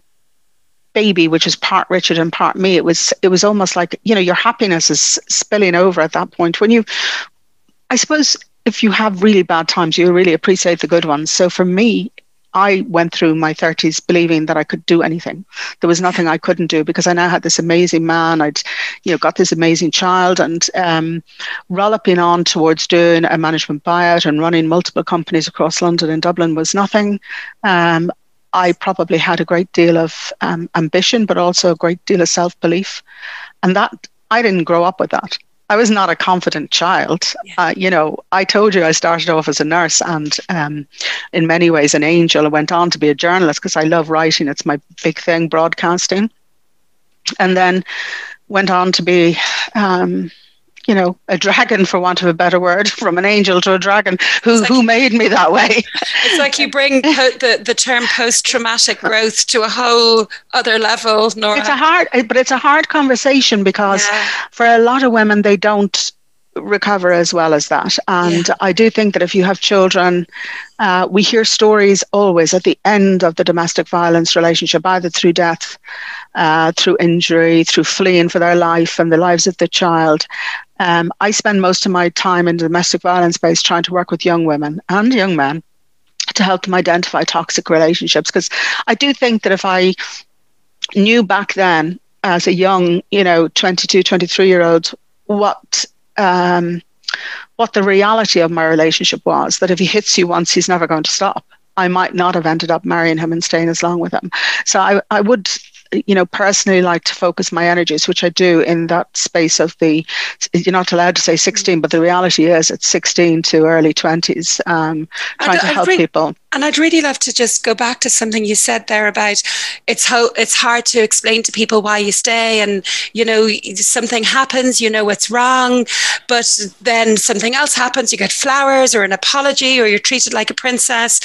baby, which is part Richard and part me. It was it was almost like, you know, your happiness is spilling over at that point. When you, I suppose, if you have really bad times, you really appreciate the good ones. So for me, I went through my thirties believing that I could do anything. There was nothing I couldn't do because I now had this amazing man. I'd, you know, got this amazing child, and um, rollicking on towards doing a management buyout and running multiple companies across London and Dublin was nothing. Um, I probably had a great deal of um, ambition, but also a great deal of self-belief. And that, I didn't grow up with that. I was not a confident child. Yeah. Uh, you know, I told you I started off as a nurse and um, in many ways an angel. I went on to be a journalist because I love writing. It's my big thing, broadcasting. And then went on to be... Um, you know, a dragon, for want of a better word, from an angel to a dragon. Who like, who made me that way? It's like you bring po- the, the term post-traumatic growth to a whole other level, Nora. It's a hard, but it's a hard conversation because yeah. for a lot of women, they don't recover as well as that. And yeah. I do think that if you have children, uh, we hear stories always at the end of the domestic violence relationship, either through death, uh, through injury, through fleeing for their life and the lives of the child. Um, I spend most of my time in the domestic violence space trying to work with young women and young men to help them identify toxic relationships. Because I do think that if I knew back then as a young, you know, twenty-two, twenty-three-year-old, what um, what the reality of my relationship was, that if he hits you once, he's never going to stop, I might not have ended up marrying him and staying as long with him. So I, I would... you know, personally like to focus my energies, which I do, in that space of the, you're not allowed to say sixteen, but the reality is it's sixteen to early twenties, um, trying I'd, to I'd help re- people. And I'd really love to just go back to something you said there about it's how it's hard to explain to people why you stay, and, you know, something happens, you know it's wrong, but then something else happens, you get flowers or an apology or you're treated like a princess.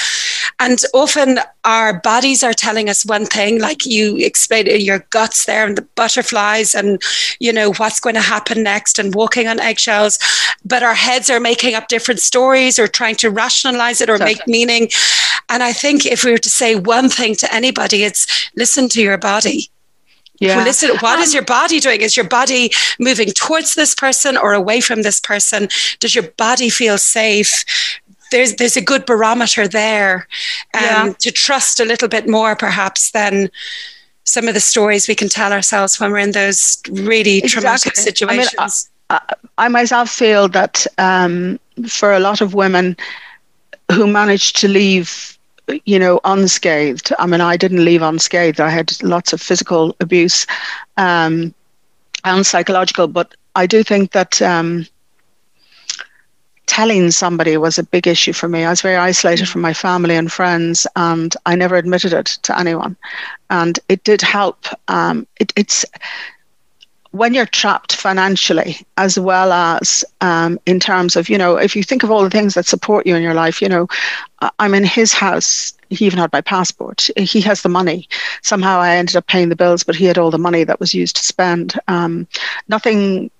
And often our bodies are telling us one thing, like you explain your guts there and the butterflies and, you know, what's going to happen next and walking on eggshells, but our heads are making up different stories or trying to rationalize it or Perfect. Make meaning. And I think if we were to say one thing to anybody, it's listen to your body. Yeah. Well, listen, what um, is your body doing? Is your body moving towards this person or away from this person? Does your body feel safe? There's there's a good barometer there um, yeah. to trust a little bit more perhaps than some of the stories we can tell ourselves when we're in those really exactly. traumatic situations. I, mean, I, I, I myself feel that um, for a lot of women who managed to leave, you know, unscathed, I mean, I didn't leave unscathed. I had lots of physical abuse um, and psychological, but I do think that um, telling somebody was a big issue for me. I was very isolated from my family and friends, and I never admitted it to anyone. And it did help. Um, it, it's when you're trapped financially, as well as um, in terms of, you know, if you think of all the things that support you in your life, you know, I'm in his house. He even had my passport. He has the money. Somehow I ended up paying the bills, but he had all the money that was used to spend. Um, nothing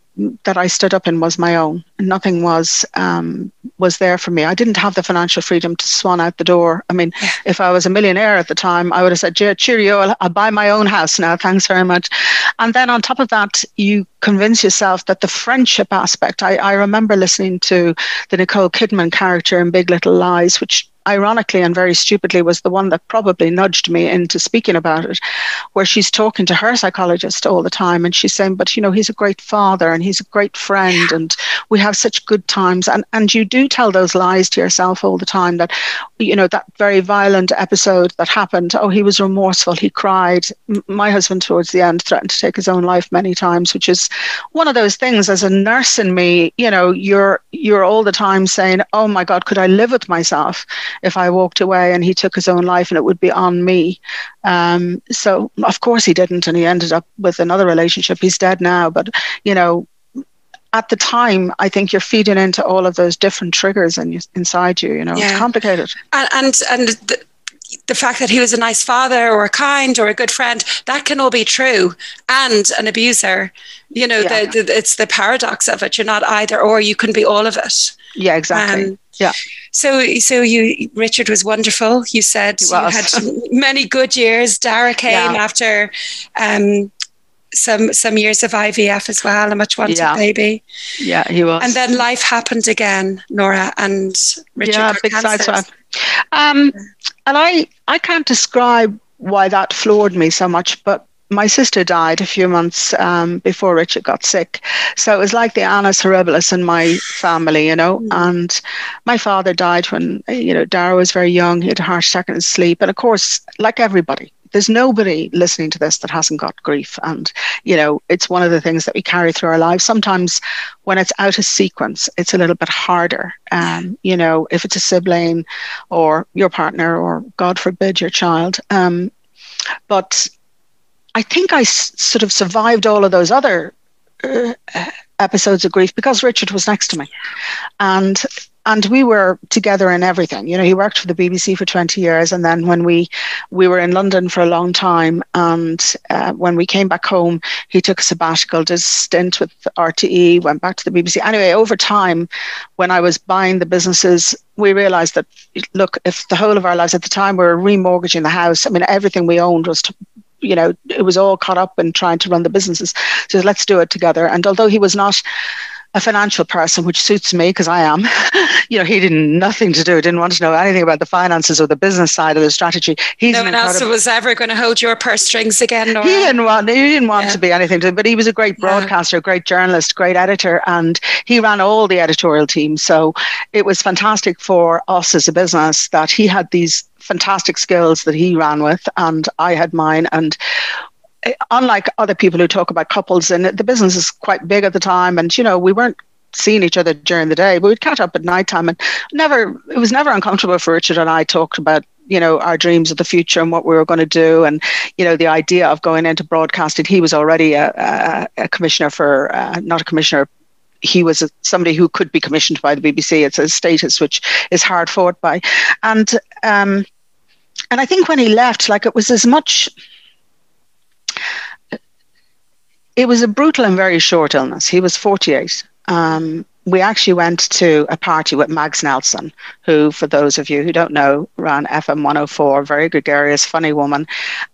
that I stood up in was my own. Nothing was um, was there for me. I didn't have the financial freedom to swan out the door. I mean, yeah. if I was a millionaire at the time, I would have said, cheerio, I'll, I'll buy my own house now. Thanks very much. And then on top of that, you convince yourself that the friendship aspect, I, I remember listening to the Nicole Kidman character in Big Little Lies, which ironically and very stupidly was the one that probably nudged me into speaking about it, where she's talking to her psychologist all the time and she's saying, but you know, he's a great father and he's a great friend and we have such good times. And and you do tell those lies to yourself all the time, that, you know, that very violent episode that happened, oh, he was remorseful, he cried. M- my husband towards the end threatened to take his own life many times, which is one of those things as a nurse in me, you know, you're you're all the time saying, oh my God, could I live with myself? if I walked away and he took his own life, and it would be on me. Um, so of course he didn't, and he ended up with another relationship. He's dead now, but you know, at the time, I think you're feeding into all of those different triggers in, inside you. You know, yeah. It's complicated. And and and the, the fact that he was a nice father or a kind or a good friend, that can all be true, and an abuser. You know, yeah. the, the, it's the paradox of it. You're not either or. You can be all of it. Yeah, exactly. Um, yeah. So, so you, Richard was wonderful. You said you had many good years. Dara came yeah. after. Um, some some years of I V F as well, a much wanted yeah. baby. Yeah, he was. And then life happened again, Nora and Richard. Yeah, big side swap. Um, and I, I can't describe why that floored me so much, but my sister died a few months um, before Richard got sick. So it was like the annus horribilis in my family, you know. Mm. And my father died when, you know, Dara was very young. He had a heart attack in his sleep. And of course, like everybody, there's nobody listening to this that hasn't got grief. And, you know, it's one of the things that we carry through our lives. Sometimes when it's out of sequence, it's a little bit harder. Um, you know, if it's a sibling or your partner or, God forbid, your child. Um, but I think I s- sort of survived all of those other uh, episodes of grief because Richard was next to me. And... And we were together in everything. You know, he worked for the B B C for twenty years. And then when we we were in London for a long time, and uh, when we came back home, he took a sabbatical, did a stint with R T E, went back to the B B C. Anyway, over time, when I was buying the businesses, we realised that, look, if the whole of our lives at the time, we were remortgaging the house. I mean, everything we owned was... to, you know, it was all caught up in trying to run the businesses. So let's do it together. And although he was not... a financial person, which suits me because I am, you know, he didn't nothing to do, didn't want to know anything about the finances or the business side of the strategy. He's no one else was ever going to hold your purse strings again, Nora. He didn't want, he didn't want yeah. to be anything to do, but he was a great broadcaster, yeah. great journalist, great editor, and he ran all the editorial team. So it was fantastic for us as a business that he had these fantastic skills that he ran with, and I had mine. And unlike other people who talk about couples, and the business is quite big at the time, and you know, we weren't seeing each other during the day, but we'd catch up at night time, and never it was never uncomfortable for Richard and I talked about, you know, our dreams of the future and what we were going to do, and you know, the idea of going into broadcasting. He was already a, a, a commissioner for uh, not a commissioner. He was a, somebody who could be commissioned by the B B C. It's a status which is hard fought by, and um, and I think when he left, like it was as much. It was a brutal and very short illness. He was forty-eight. Um, we actually went to a party with Mags Nelson, who, for those of you who don't know, ran F M one oh four, very gregarious, funny woman.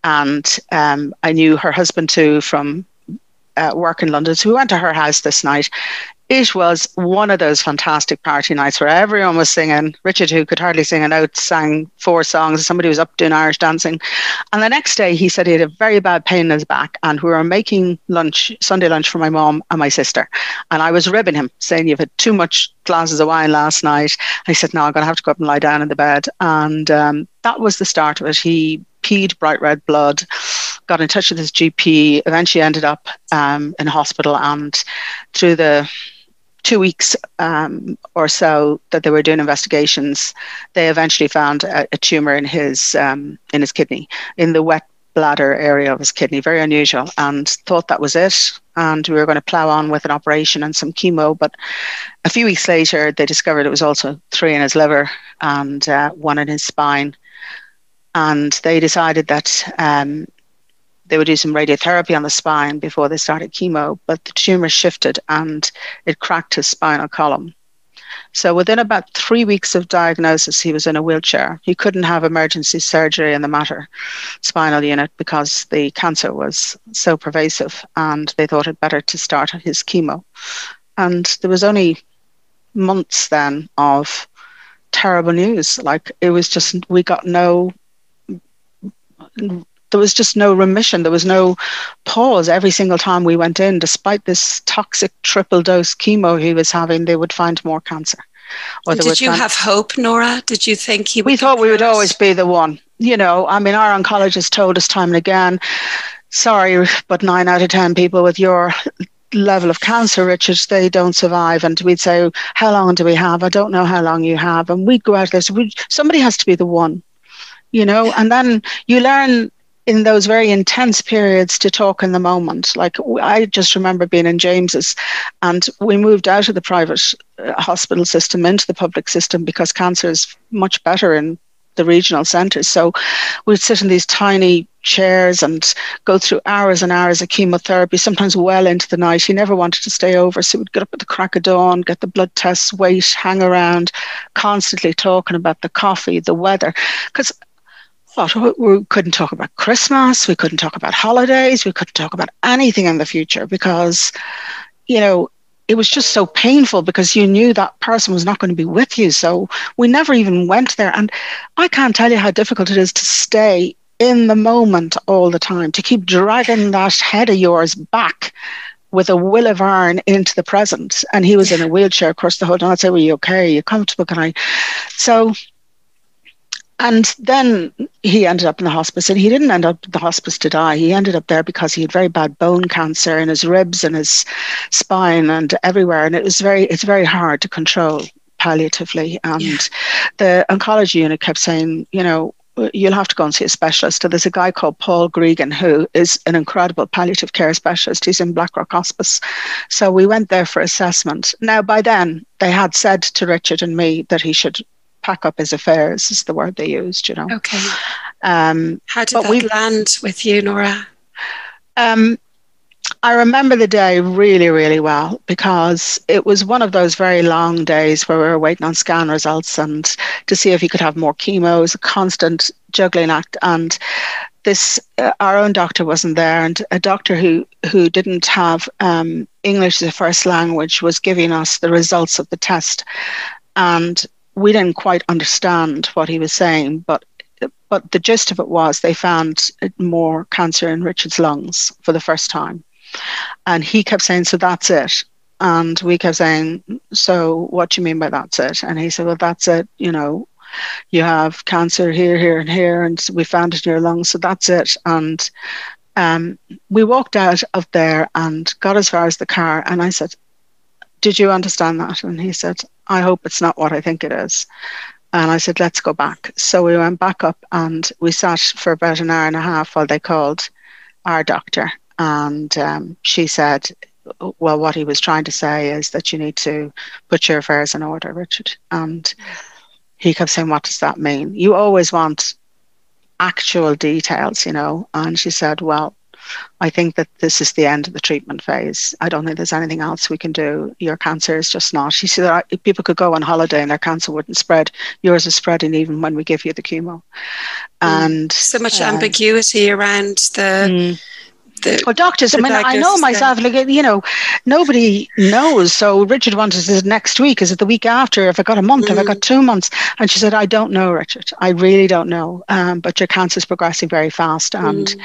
And um, I knew her husband too from uh, work in London. So we went to her house this night. It was one of those fantastic party nights where everyone was singing. Richard, who could hardly sing a note, sang four songs. Somebody was up doing Irish dancing. And the next day, he said he had a very bad pain in his back. And we were making lunch, Sunday lunch for my mom and my sister. And I was ribbing him, saying, you've had too much glasses of wine last night. And he said, no, I'm going to have to go up and lie down in the bed. And um, that was the start of it. He peed bright red blood, got in touch with his G P, eventually ended up um, in hospital. And through the... two weeks um, or so that they were doing investigations, they eventually found a, a tumour in his um, in his kidney, in the wet bladder area of his kidney, very unusual, and thought that was it. And we were going to plough on with an operation and some chemo. But a few weeks later, they discovered it was also three in his liver and uh, one in his spine. And they decided that um, they would do some radiotherapy on the spine before they started chemo, but the tumour shifted and it cracked his spinal column. So within about three weeks of diagnosis, he was in a wheelchair. He couldn't have emergency surgery in the mater spinal unit because the cancer was so pervasive, and they thought it better to start his chemo. And there was only months then of terrible news. Like it was just, we got no... There was just no remission. There was no pause. Every single time we went in, despite this toxic triple dose chemo he was having, they would find more cancer. Or did you have hope, Nora? Did you think he would? We thought we would always be the one. You know, I mean, our oncologist told us time and again, sorry, but nine out of ten people with your level of cancer, Richard, they don't survive. And we'd say, how long do we have? I don't know how long you have. And we'd go out there. So we, somebody has to be the one, you know, and then you learn in those very intense periods to talk in the moment. Like, I just remember being in James's, and we moved out of the private hospital system into the public system because cancer is much better in the regional centres. So we'd sit in these tiny chairs and go through hours and hours of chemotherapy, sometimes well into the night. He never wanted to stay over, so we'd get up at the crack of dawn, get the blood tests, wait, hang around, constantly talking about the coffee, the weather, because what, we couldn't talk about Christmas, we couldn't talk about holidays, we couldn't talk about anything in the future, because, you know, it was just so painful, because you knew that person was not going to be with you. So we never even went there. And I can't tell you how difficult it is to stay in the moment all the time, to keep dragging that head of yours back with a will of iron into the present. And he was in a wheelchair across the whole time. I'd say, well, are you okay? Are you comfortable? Can I? So, and then he ended up in the hospice, and he didn't end up in the hospice to die. He ended up there because he had very bad bone cancer in his ribs and his spine and everywhere. And it was very, it's very hard to control palliatively. And yeah. the oncology unit kept saying, you know, you'll have to go and see a specialist. So there's a guy called Paul Gregan, who is an incredible palliative care specialist. He's in Blackrock Hospice. So we went there for assessment. Now, by then, they had said to Richard and me that he should pack up his affairs, is the word they used, you know. Okay. Um, How did that we, land with you, Nora? Um, I remember the day really, really well, because it was one of those very long days where we were waiting on scan results and to see if he could have more chemo. It was a constant juggling act. And this, uh, our own doctor wasn't there, and a doctor who, who didn't have um, English as a first language was giving us the results of the test. And we didn't quite understand what he was saying, but but the gist of it was they found more cancer in Richard's lungs for the first time. And he kept saying, so that's it. And we kept saying, so what do you mean by that's it? And he said, well, that's it. You know, you have cancer here, here, and here, and we found it in your lungs, so that's it. And um, we walked out of there and got as far as the car, and I said, did you understand that? And he said, I hope it's not what I think it is. And I said, let's go back. So we went back up and we sat for about an hour and a half while they called our doctor. And um, she said, well, what he was trying to say is that you need to put your affairs in order, Richard. And he kept saying, what does that mean? You always want actual details, you know. And she said, well, I think that this is the end of the treatment phase. I don't think there's anything else we can do. Your cancer is just not. She said people could go on holiday and their cancer wouldn't spread. Yours is spreading even when we give you the chemo. And so much uh, ambiguity around the. Mm. The, well, doctors, I mean, I know myself, like, you know, nobody knows. So Richard wanted, is it next week? Is it the week after? Have I got a month? Mm. Have I got two months? And she said, I don't know, Richard. I really don't know. Um, but your cancer is progressing very fast. And mm.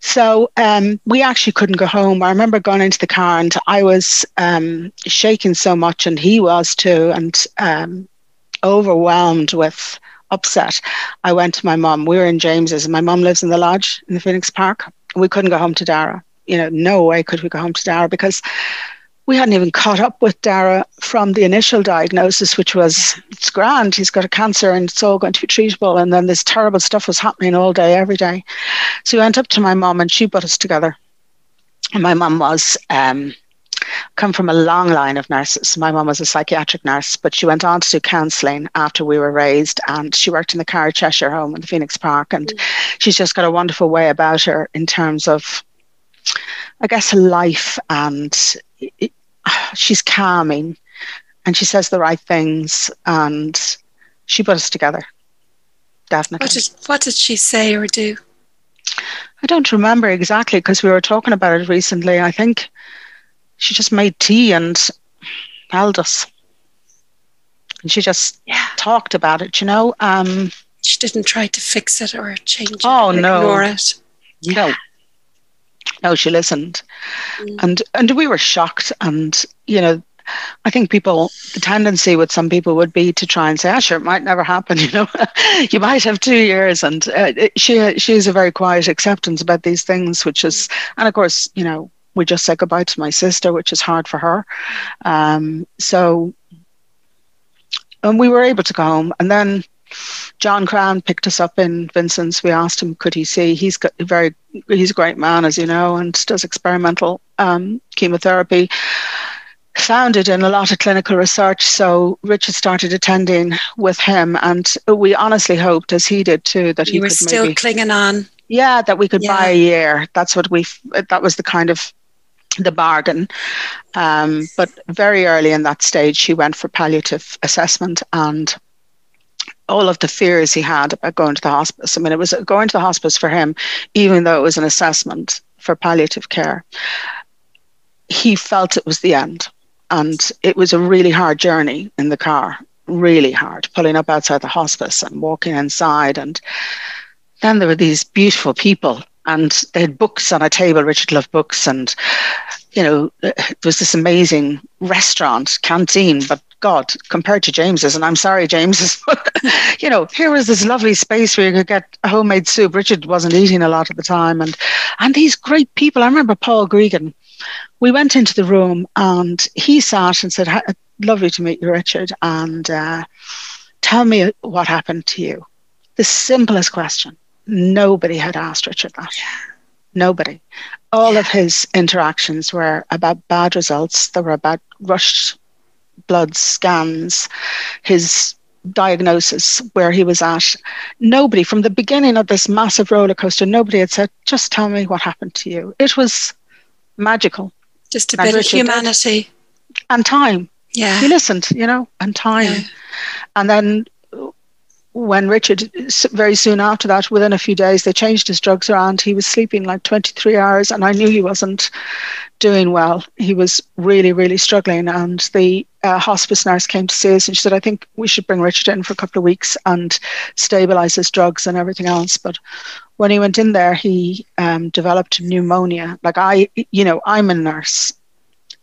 so um, we actually couldn't go home. I remember going into the car and I was um, shaking so much, and he was too, and um, overwhelmed with upset. I went to my mum. We were in James's, and my mum lives in the lodge in the Phoenix Park. We couldn't go home to Dara. You know, no way could we go home to Dara, because we hadn't even caught up with Dara from the initial diagnosis, which was, it's grand, he's got a cancer and it's all going to be treatable. And then this terrible stuff was happening all day, every day. So we went up to my mum and she put us together. And my mum was, um, come from a long line of nurses. My mum was a psychiatric nurse, but she went on to do counselling after we were raised, and she worked in the Carr Cheshire home in the Phoenix Park, and mm. she's just got a wonderful way about her in terms of, I guess, life, and it, it, she's calming, and she says the right things, and she put us together, definitely. What did, what did she say or do? I don't remember exactly, because we were talking about it recently. I think she just made tea and held us. And she just yeah. talked about it, you know. Um, she didn't try to fix it or change it oh, or no. ignore it. No. No, she listened. Mm. And and we were shocked. And, you know, I think people, the tendency with some people would be to try and say, ah, sure, it might never happen, you know. You might have two years. And uh, it, she she has a very quiet acceptance about these things, which is, and of course, you know, we just said goodbye to my sister, which is hard for her. Um, so, and we were able to go home. And then John Cran picked us up in Vincent's. We asked him, could he see? He's got a very, he's a great man, as you know, and does experimental um, chemotherapy. Founded in a lot of clinical research, so Richard started attending with him, and we honestly hoped, as he did too, that you he were could still maybe, clinging on. Yeah, that we could yeah. buy a year. That's what we. That was the kind of the bargain. Um, but very early in that stage, she went for palliative assessment, and all of the fears he had about going to the hospice. I mean, it was going to the hospice for him, even though it was an assessment for palliative care. He felt it was the end. And it was a really hard journey in the car, really hard, pulling up outside the hospice and walking inside. And then there were these beautiful people, and they had books on a table. Richard loved books. And, you know, it was this amazing restaurant, canteen, but God, compared to James's, and I'm sorry, James's, you know, here was this lovely space where you could get homemade soup. Richard wasn't eating a lot at the time. And, and these great people, I remember Paul Gregan. We went into the room and he sat and said, lovely to meet you, Richard, and uh, tell me what happened to you. The simplest question. Nobody had asked Richard that. Yeah. Nobody. All yeah. of his interactions were about bad results. They were about rushed blood scans, his diagnosis, where he was at. Nobody, from the beginning of this massive roller coaster, nobody had said, just tell me what happened to you. It was magical. Just a bit of humanity. And time. Yeah. He listened, you know, and time. Yeah. And then when Richard, very soon after that, within a few days, they changed his drugs around. He was sleeping like twenty-three hours, and I knew he wasn't doing well. He was really, really struggling. And the uh, hospice nurse came to see us, and she said, I think we should bring Richard in for a couple of weeks and stabilise his drugs and everything else. But when he went in there, he um, developed pneumonia. Like, I, you know, I'm a nurse,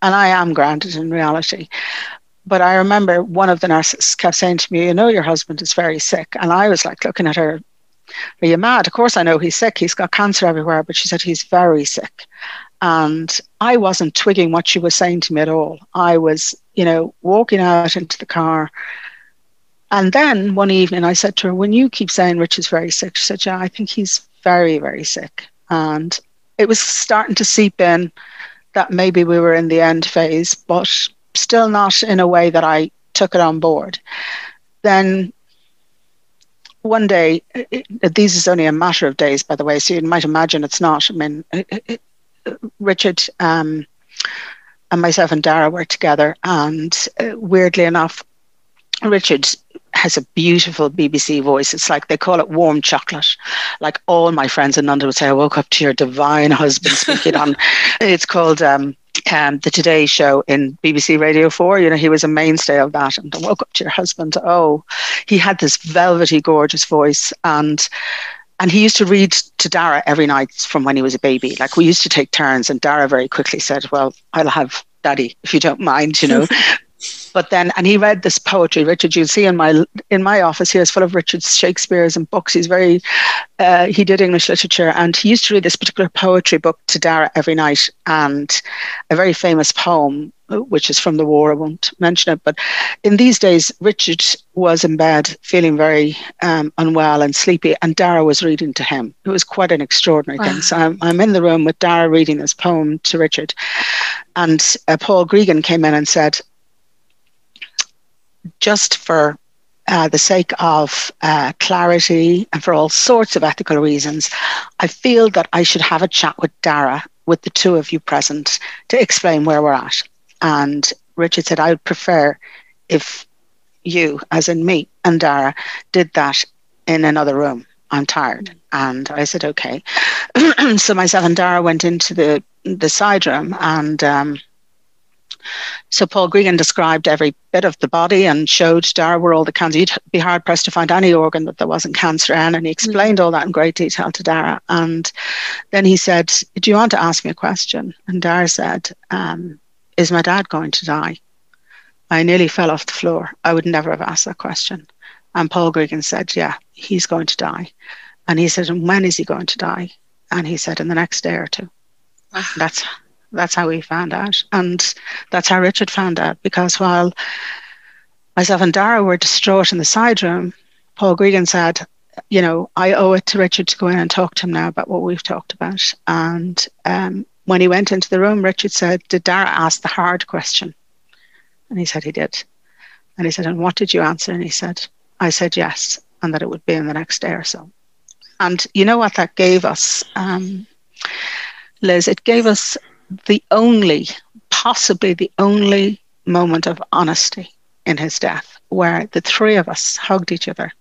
and I am grounded in reality. But I remember one of the nurses kept saying to me, you know, your husband is very sick. And I was like looking at her, are you mad? Of course I know he's sick. He's got cancer everywhere. But she said, he's very sick. And I wasn't twigging what she was saying to me at all. I was, you know, walking out into the car. And then one evening I said to her, when you keep saying Rich is very sick, she said, yeah, I think he's very, very sick. And it was starting to seep in that maybe we were in the end phase, but still not in a way that I took it on board. Then one day, it, this is only a matter of days, by the way, so you might imagine it's not. I mean, it, it, Richard um, and myself and Dara worked together, and uh, weirdly enough, Richard has a beautiful B B C voice. It's like they call it warm chocolate. Like all my friends in London would say, I woke up to your divine husband speaking on. It's called... Um, Um, the Today Show in B B C Radio four, you know, he was a mainstay of that. And I woke up to your husband. Oh, he had this velvety, gorgeous voice. And and he used to read to Dara every night from when he was a baby. Like, we used to take turns. And Dara very quickly said, well, I'll have Daddy, if you don't mind, you know. But then, and he read this poetry, Richard, you'll see in my in my office here is full of Richard's Shakespeare's and books. He's very, uh, he did English literature, and he used to read this particular poetry book to Dara every night, and a very famous poem, which is from the war. I won't mention it, but in these days, Richard was in bed feeling very um, unwell and sleepy, and Dara was reading to him. It was quite an extraordinary wow. thing. So I'm, I'm in the room with Dara reading this poem to Richard, and uh, Paul Gregan came in and said, just for uh, the sake of uh, clarity and for all sorts of ethical reasons, I feel that I should have a chat with Dara, with the two of you present, to explain where we're at. And Richard said, I would prefer if you, as in me and Dara, did that in another room. I'm tired. And I said, okay. So myself and Dara went into the, the side room, and... Um, So Paul Gregan described every bit of the body and showed Dara where all the cancer. You'd be hard pressed to find any organ that there wasn't cancer in, and he explained mm-hmm. all that in great detail to Dara. And then he said, do you want to ask me a question? And Dara said, um, is my dad going to die? I nearly fell off the floor. I would never have asked that question. And Paul Gregan said, yeah, he's going to die. And he said, and when is he going to die? And he said, in the next day or two. Wow. That's That's how we found out. And that's how Richard found out, because while myself and Dara were distraught in the side room, Paul Gregan said, you know, I owe it to Richard to go in and talk to him now about what we've talked about. And um, when he went into the room, Richard said, did Dara ask the hard question? And he said he did. And he said, and what did you answer? And he said, I said yes, and that it would be in the next day or so. And you know what that gave us, um, Liz? It gave us the only, possibly the only moment of honesty in his death, where the three of us hugged each other.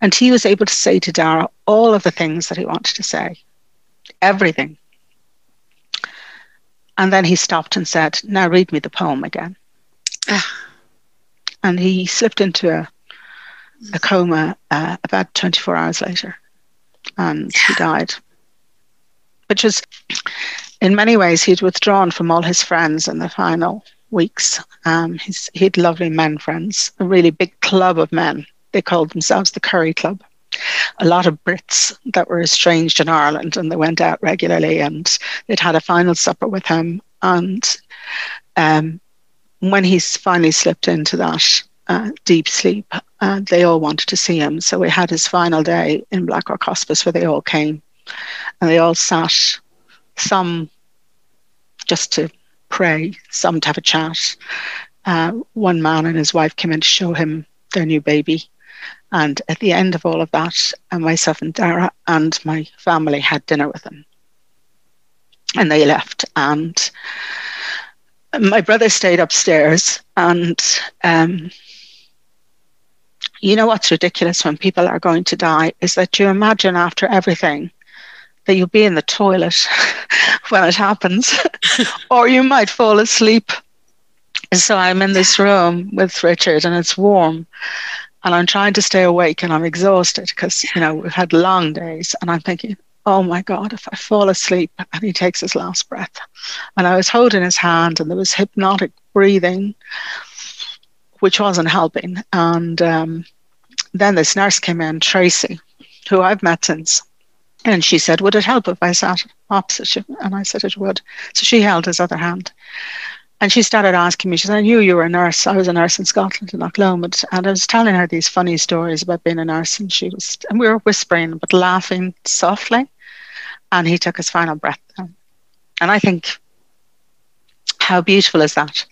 And he was able to say to Dara all of the things that he wanted to say, everything. And then he stopped and said, now read me the poem again. And he slipped into a, a coma uh, about twenty-four hours later, and he died. Which was, in many ways, he'd withdrawn from all his friends in the final weeks. Um, his, he had lovely men friends, a really big club of men. They called themselves the Curry Club. A lot of Brits that were estranged in Ireland, and they went out regularly, and they'd had a final supper with him. And um, when he finally slipped into that uh, deep sleep, uh, they all wanted to see him. So we had his final day in Blackrock Hospice, where they all came, and they all sat, some just to pray, some to have a chat. Uh, one man and his wife came in to show him their new baby. And at the end of all of that, and myself and Dara and my family had dinner with him. And they left. And my brother stayed upstairs. And um, you know what's ridiculous when people are going to die is that you imagine after everything that you'll be in the toilet when it happens, or you might fall asleep. So I'm in this room with Richard, and it's warm, and I'm trying to stay awake, and I'm exhausted because, you know, we've had long days, and I'm thinking, oh my God, if I fall asleep and he takes his last breath. And I was holding his hand, and there was hypnotic breathing, which wasn't helping. And um, then this nurse came in, Tracy, who I've met since, and she said, would it help if I sat opposite you? And I said it would. So she held his other hand. And she started asking me, she said, I knew you were a nurse. I was a nurse in Scotland, in Lochloman. And I was telling her these funny stories about being a nurse. And she was, and we were whispering, but laughing softly. And he took his final breath. And I think, how beautiful is that?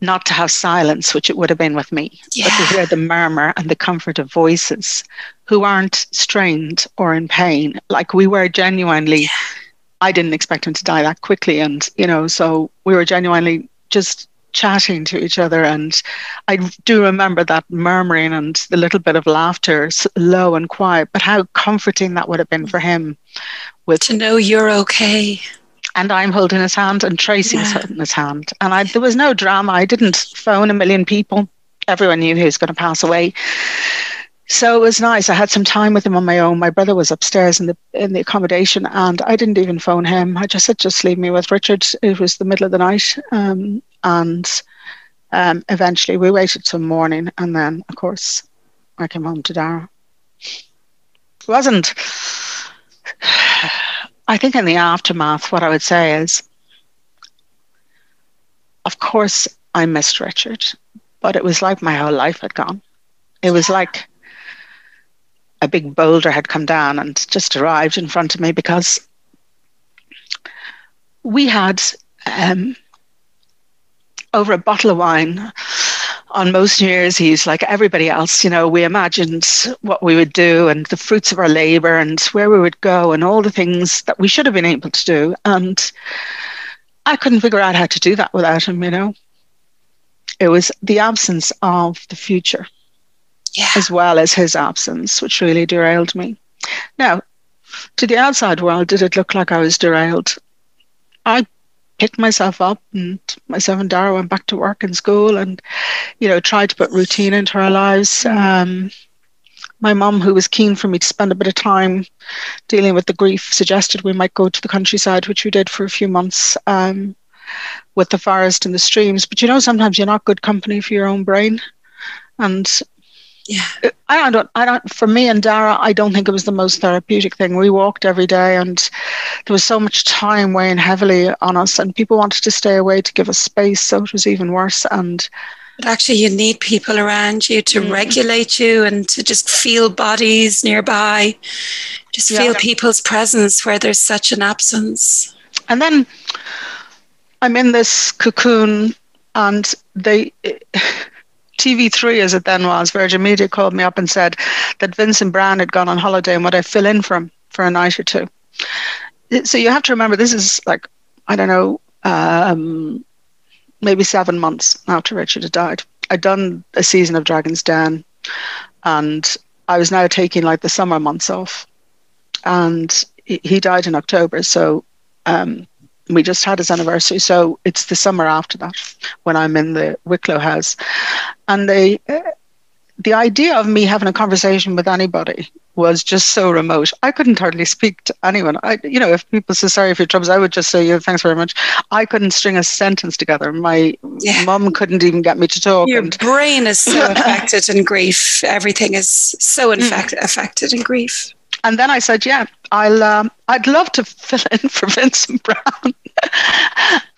Not to have silence, which it would have been with me. Yeah. But to hear the murmur and the comfort of voices who aren't strained or in pain. Like we were genuinely, yeah. I didn't expect him to die that quickly. And, you know, so we were genuinely just chatting to each other, and I do remember that murmuring and the little bit of laughter, low and quiet, but how comforting that would have been for him, with to know you're okay, and I'm holding his hand, and Tracy's yeah. holding his hand, and I, there was no drama. I didn't phone a million people. Everyone knew he was going to pass away, so it was nice. I had some time with him on my own. My brother was upstairs in the in the accommodation, and I didn't even phone him. I just said, just leave me with Richard. It was the middle of the night. Um, and um, eventually we waited till morning. And then, of course, I came home to Dara. It wasn't... I think in the aftermath, what I would say is, of course, I missed Richard. But it was like my whole life had gone. It was like... a big boulder had come down and just arrived in front of me, because we had um, over a bottle of wine on most New Year's Eve, like everybody else. You know, we imagined what we would do and the fruits of our labor and where we would go and all the things that we should have been able to do. And I couldn't figure out how to do that without him, you know. It was the absence of the future. Yeah. As well as his absence, which really derailed me. Now, to the outside world, did it look like I was derailed? I picked myself up, and myself and Dara went back to work and school, and, you know, tried to put routine into our lives. Um, my mum, who was keen for me to spend a bit of time dealing with the grief, suggested we might go to the countryside, which we did for a few months, um, with the forest and the streams. But, you know, sometimes you're not good company for your own brain. And Yeah, I don't, I don't, for me and Dara, I don't think it was the most therapeutic thing. We walked every day and there was so much time weighing heavily on us, and people wanted to stay away to give us space, so it was even worse. And but actually you need people around you to mm. regulate you and to just feel bodies nearby, just feel yeah. people's presence where there's such an absence. And then I'm in this cocoon, and they... T V three, as it then was, Virgin Media called me up and said that Vincent Brown had gone on holiday and would I fill in for him for a night or two. So you have to remember, this is like, I don't know, um, maybe seven months after Richard had died. I'd done a season of Dragon's Den, and I was now taking like the summer months off. And he died in October, so um, we just had his anniversary. So it's the summer after that when I'm in the Wicklow house. And they, uh, the idea of me having a conversation with anybody was just so remote. I couldn't hardly speak to anyone. I, you know, if people say, sorry for your troubles, I would just say, yeah, thanks very much. I couldn't string a sentence together. My yeah. mum couldn't even get me to talk. Your and, brain is so affected in grief. Everything is so infect- affected in grief. And then I said, yeah, I'll, um, I'd love to fill in for Vincent Brown.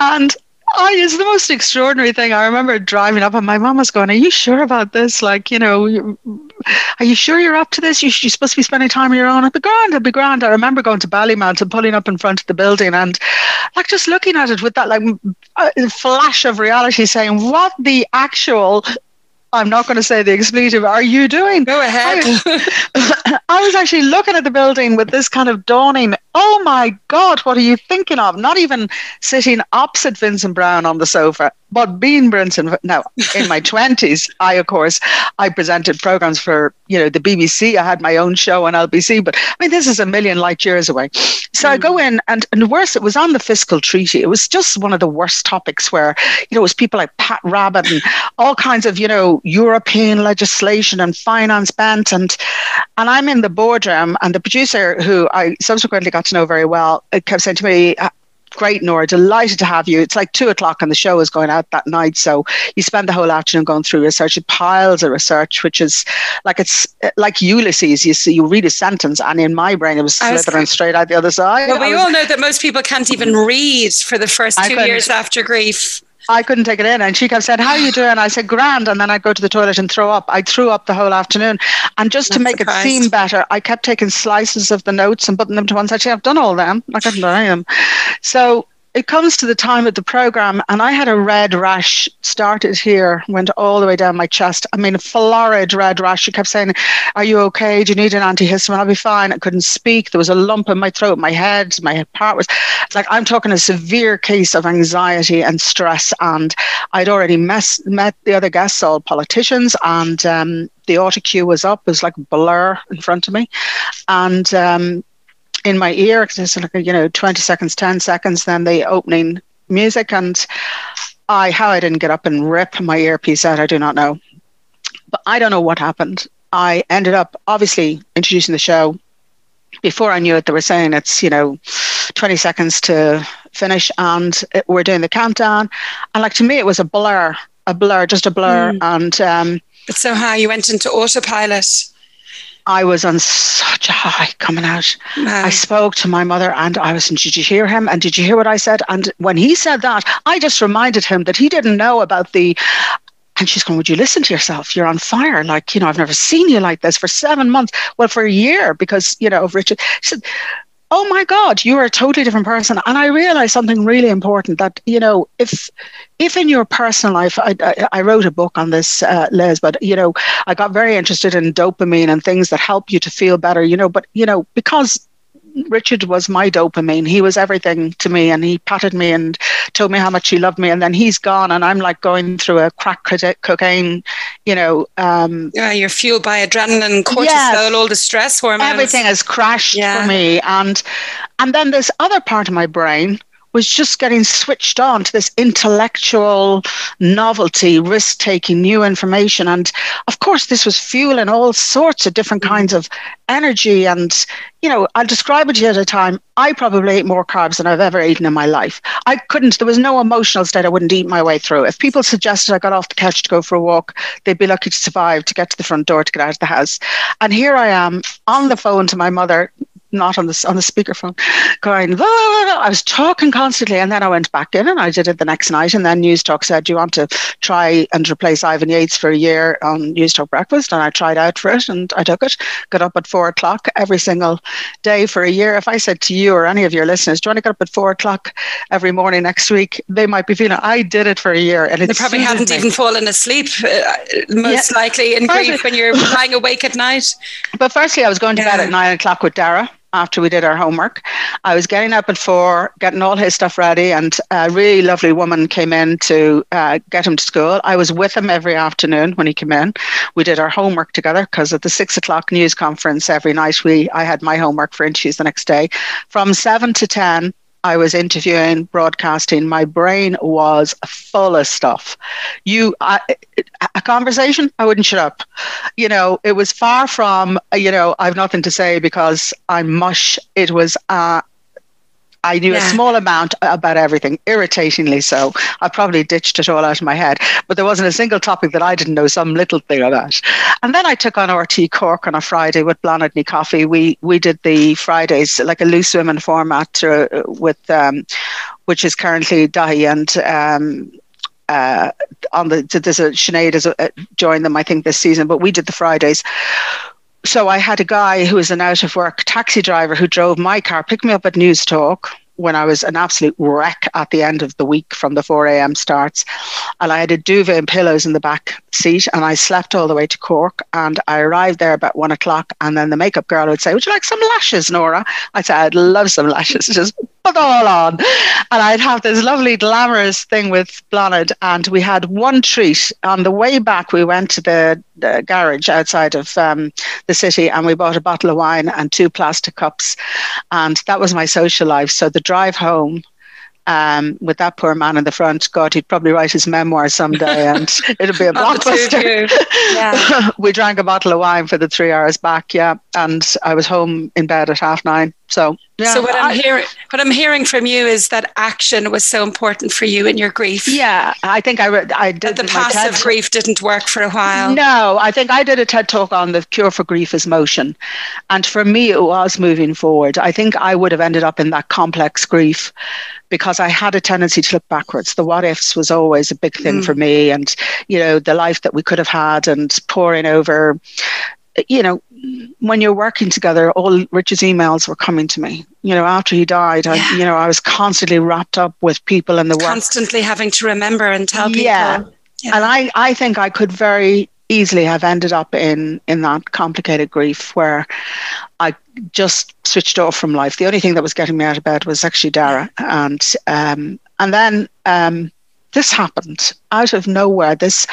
And... Oh, it's the most extraordinary thing. I remember driving up and my mum was going, are you sure about this? Like, you know, are you sure you're up to this? You're supposed to be spending time on your own. It'd be grand, it'd be grand. I remember going to Ballymount and pulling up in front of the building and like just looking at it with that like flash of reality saying, what the actual... I'm not going to say the expletive, are you doing? Go ahead. I, I was actually looking at the building with this kind of dawning, oh my God, what are you thinking of? Not even sitting opposite Vincent Brown on the sofa, but being Vincent. Now, in my twenties, I, of course, I presented programs for, you know, the B B C. I had my own show on L B C, but I mean, this is a million light years away. So mm. I go in and, and worse, it was on the fiscal treaty. It was just one of the worst topics where, you know, it was people like Pat Rabbit and all kinds of, you know, European legislation and finance bent. And and I'm in the boardroom, and the producer, who I subsequently got to know very well, kept saying to me, great, Nora, delighted to have you. It's like two o'clock and the show is going out that night. So you spend the whole afternoon going through research, piles of research, which is like, it's like Ulysses. You see, you read a sentence and in my brain, it was slithering was, straight out the other side. Well, we was, all know that most people can't even read for the first two years after grief. I couldn't take it in. And she kept saying, how are you doing? I said, grand. And then I'd go to the toilet and throw up. I threw up the whole afternoon. And just Not to make surprised. It seem better, I kept taking slices of the notes and putting them to one side. Actually, I've done all them. I haven't done them. So it comes to the time of the program, and I had a red rash, started here, went all the way down my chest. I mean, a florid red rash. She kept saying, are you okay? Do you need an antihistamine? I'll be fine. I couldn't speak. There was a lump in my throat, my head, my heart was... It's like, I'm talking a severe case of anxiety and stress, and I'd already mess, met the other guests, all politicians, and um, the auto cue was up. It was like blur in front of me. And... Um, in my ear, it's like, you know, twenty seconds, ten seconds, then the opening music, and I, how I didn't get up and rip my earpiece out, I do not know. But I don't know what happened. I ended up, obviously, introducing the show. Before I knew it, they were saying it's, you know, twenty seconds to finish, and it, we're doing the countdown. And like, to me, it was a blur, a blur, just a blur. Mm. And um, but somehow you went into autopilot. I was on such a high coming out. Wow. I spoke to my mother and I was, and did you hear him? And did you hear what I said? And when he said that, I just reminded him that he didn't know about the, and she's going, would you listen to yourself? You're on fire. Like, you know, I've never seen you like this for seven months. Well, for a year, because, you know, of Richard. She said, oh my God, you are a totally different person. And I realized something really important that, you know, if if in your personal life, I, I, I wrote a book on this, uh, Liz, but, you know, I got very interested in dopamine and things that help you to feel better, you know, but, you know, because Richard was my dopamine, he was everything to me, and he patted me and told me how much he loved me, and then he's gone, and I'm like going through a crack cocaine, you know. Um, yeah, you're fueled by adrenaline, cortisol, yes, all the stress hormones. Everything has crashed yeah. for me, and and then this other part of my brain, was just getting switched on to this intellectual novelty, risk-taking, new information. And of course, this was fueling all sorts of different kinds of energy. And, you know, I'll describe it to you at a time. I probably ate more carbs than I've ever eaten in my life. I couldn't, there was no emotional state I wouldn't eat my way through. If people suggested I got off the couch to go for a walk, they'd be lucky to survive, to get to the front door, to get out of the house. And here I am on the phone to my mother, not on the, on the speakerphone, going, blah, blah, blah. I was talking constantly. And then I went back in and I did it the next night. And then News Talk said, do you want to try and replace Ivan Yates for a year on News Talk Breakfast? And I tried out for it and I took it. Got up at four o'clock every single day for a year. If I said to you or any of your listeners, do you want to get up at four o'clock every morning next week? They might be feeling, I did it for a year. And it they probably hadn't me. even fallen asleep, uh, most yeah. likely in grief when you're lying awake at night. But firstly, I was going to yeah. bed at nine o'clock with Dara. After we did our homework, I was getting up at four, getting all his stuff ready, and a really lovely woman came in to uh, get him to school. I was with him every afternoon when he came in. We did our homework together, because at the six o'clock news conference every night, we I had my homework for interviews the next day. From seven to ten, I was interviewing, broadcasting. My brain was full of stuff. You, I, a conversation, I wouldn't shut up. You know, it was far from, you know, I've nothing to say because I'm mush. It was, uh, I knew yeah. a small amount about everything, irritatingly so. I probably ditched it all out of my head, but there wasn't a single topic that I didn't know some little thing about. And then I took on R T Cork on a Friday with Blanadney Coffee. We we did the Fridays, like a loose women format to, with um, which is currently Dahi and... Um, Uh, on the there's a Sinead has uh, joined them, I think, this season, but we did the Fridays. So I had a guy who was an out of work taxi driver who drove my car, picked me up at News Talk when I was an absolute wreck at the end of the week from the four a.m. starts, and I had a duvet and pillows in the back seat, and I slept all the way to Cork, and I arrived there about one o'clock, and then the makeup girl would say, would you like some lashes, Nora? I'd say, I'd love some lashes, just put all on. And I'd have this lovely glamorous thing with Blonad, and we had one treat. On the way back, we went to the, the garage outside of um, the city, and we bought a bottle of wine and two plastic cups, and that was my social life. So the drive home, Um, with that poor man in the front, God, he'd probably write his memoir someday, and it'll be a blockbuster. Yeah. We drank a bottle of wine for the three hours back, yeah, and I was home in bed at half nine. So, yeah. So what I'm hearing, what I'm hearing from you is that action was so important for you in your grief. Yeah, I think I, re- I did the passive TED grief didn't work for a while. No, I think I did a TED talk on the cure for grief is motion, and for me it was moving forward. I think I would have ended up in that complex grief because I had a tendency to look backwards. The what ifs was always a big thing mm. for me, and you know the life that we could have had, and pouring over. You know, when you're working together, all Richard's emails were coming to me. You know, after he died, I, yeah. you know, I was constantly wrapped up with people and the work. Constantly having to remember and tell people. Yeah, yeah. and I, I think I could very easily have ended up in, in that complicated grief where I just switched off from life. The only thing that was getting me out of bed was actually Dara. And, um, and then um, this happened out of nowhere, this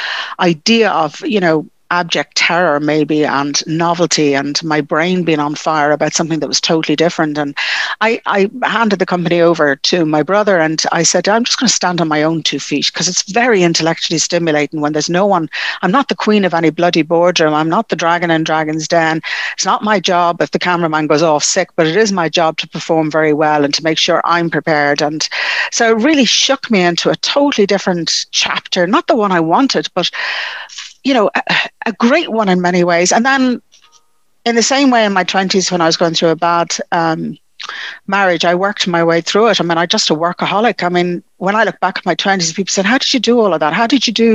idea of, you know, abject terror maybe and novelty and my brain being on fire about something that was totally different. And I, I handed the company over to my brother, and I said, I'm just going to stand on my own two feet because it's very intellectually stimulating when there's no one. I'm not the queen of any bloody boardroom. I'm not the dragon in Dragon's Den. It's not my job if the cameraman goes off sick, but it is my job to perform very well and to make sure I'm prepared. And so it really shook me into a totally different chapter, not the one I wanted, but you know, a, a great one in many ways. And then in the same way in my twenties, when I was going through a bad um, marriage, I worked my way through it. I mean, I'm just a workaholic. I mean, when I look back at my twenties, people said, how did you do all of that? How did you do,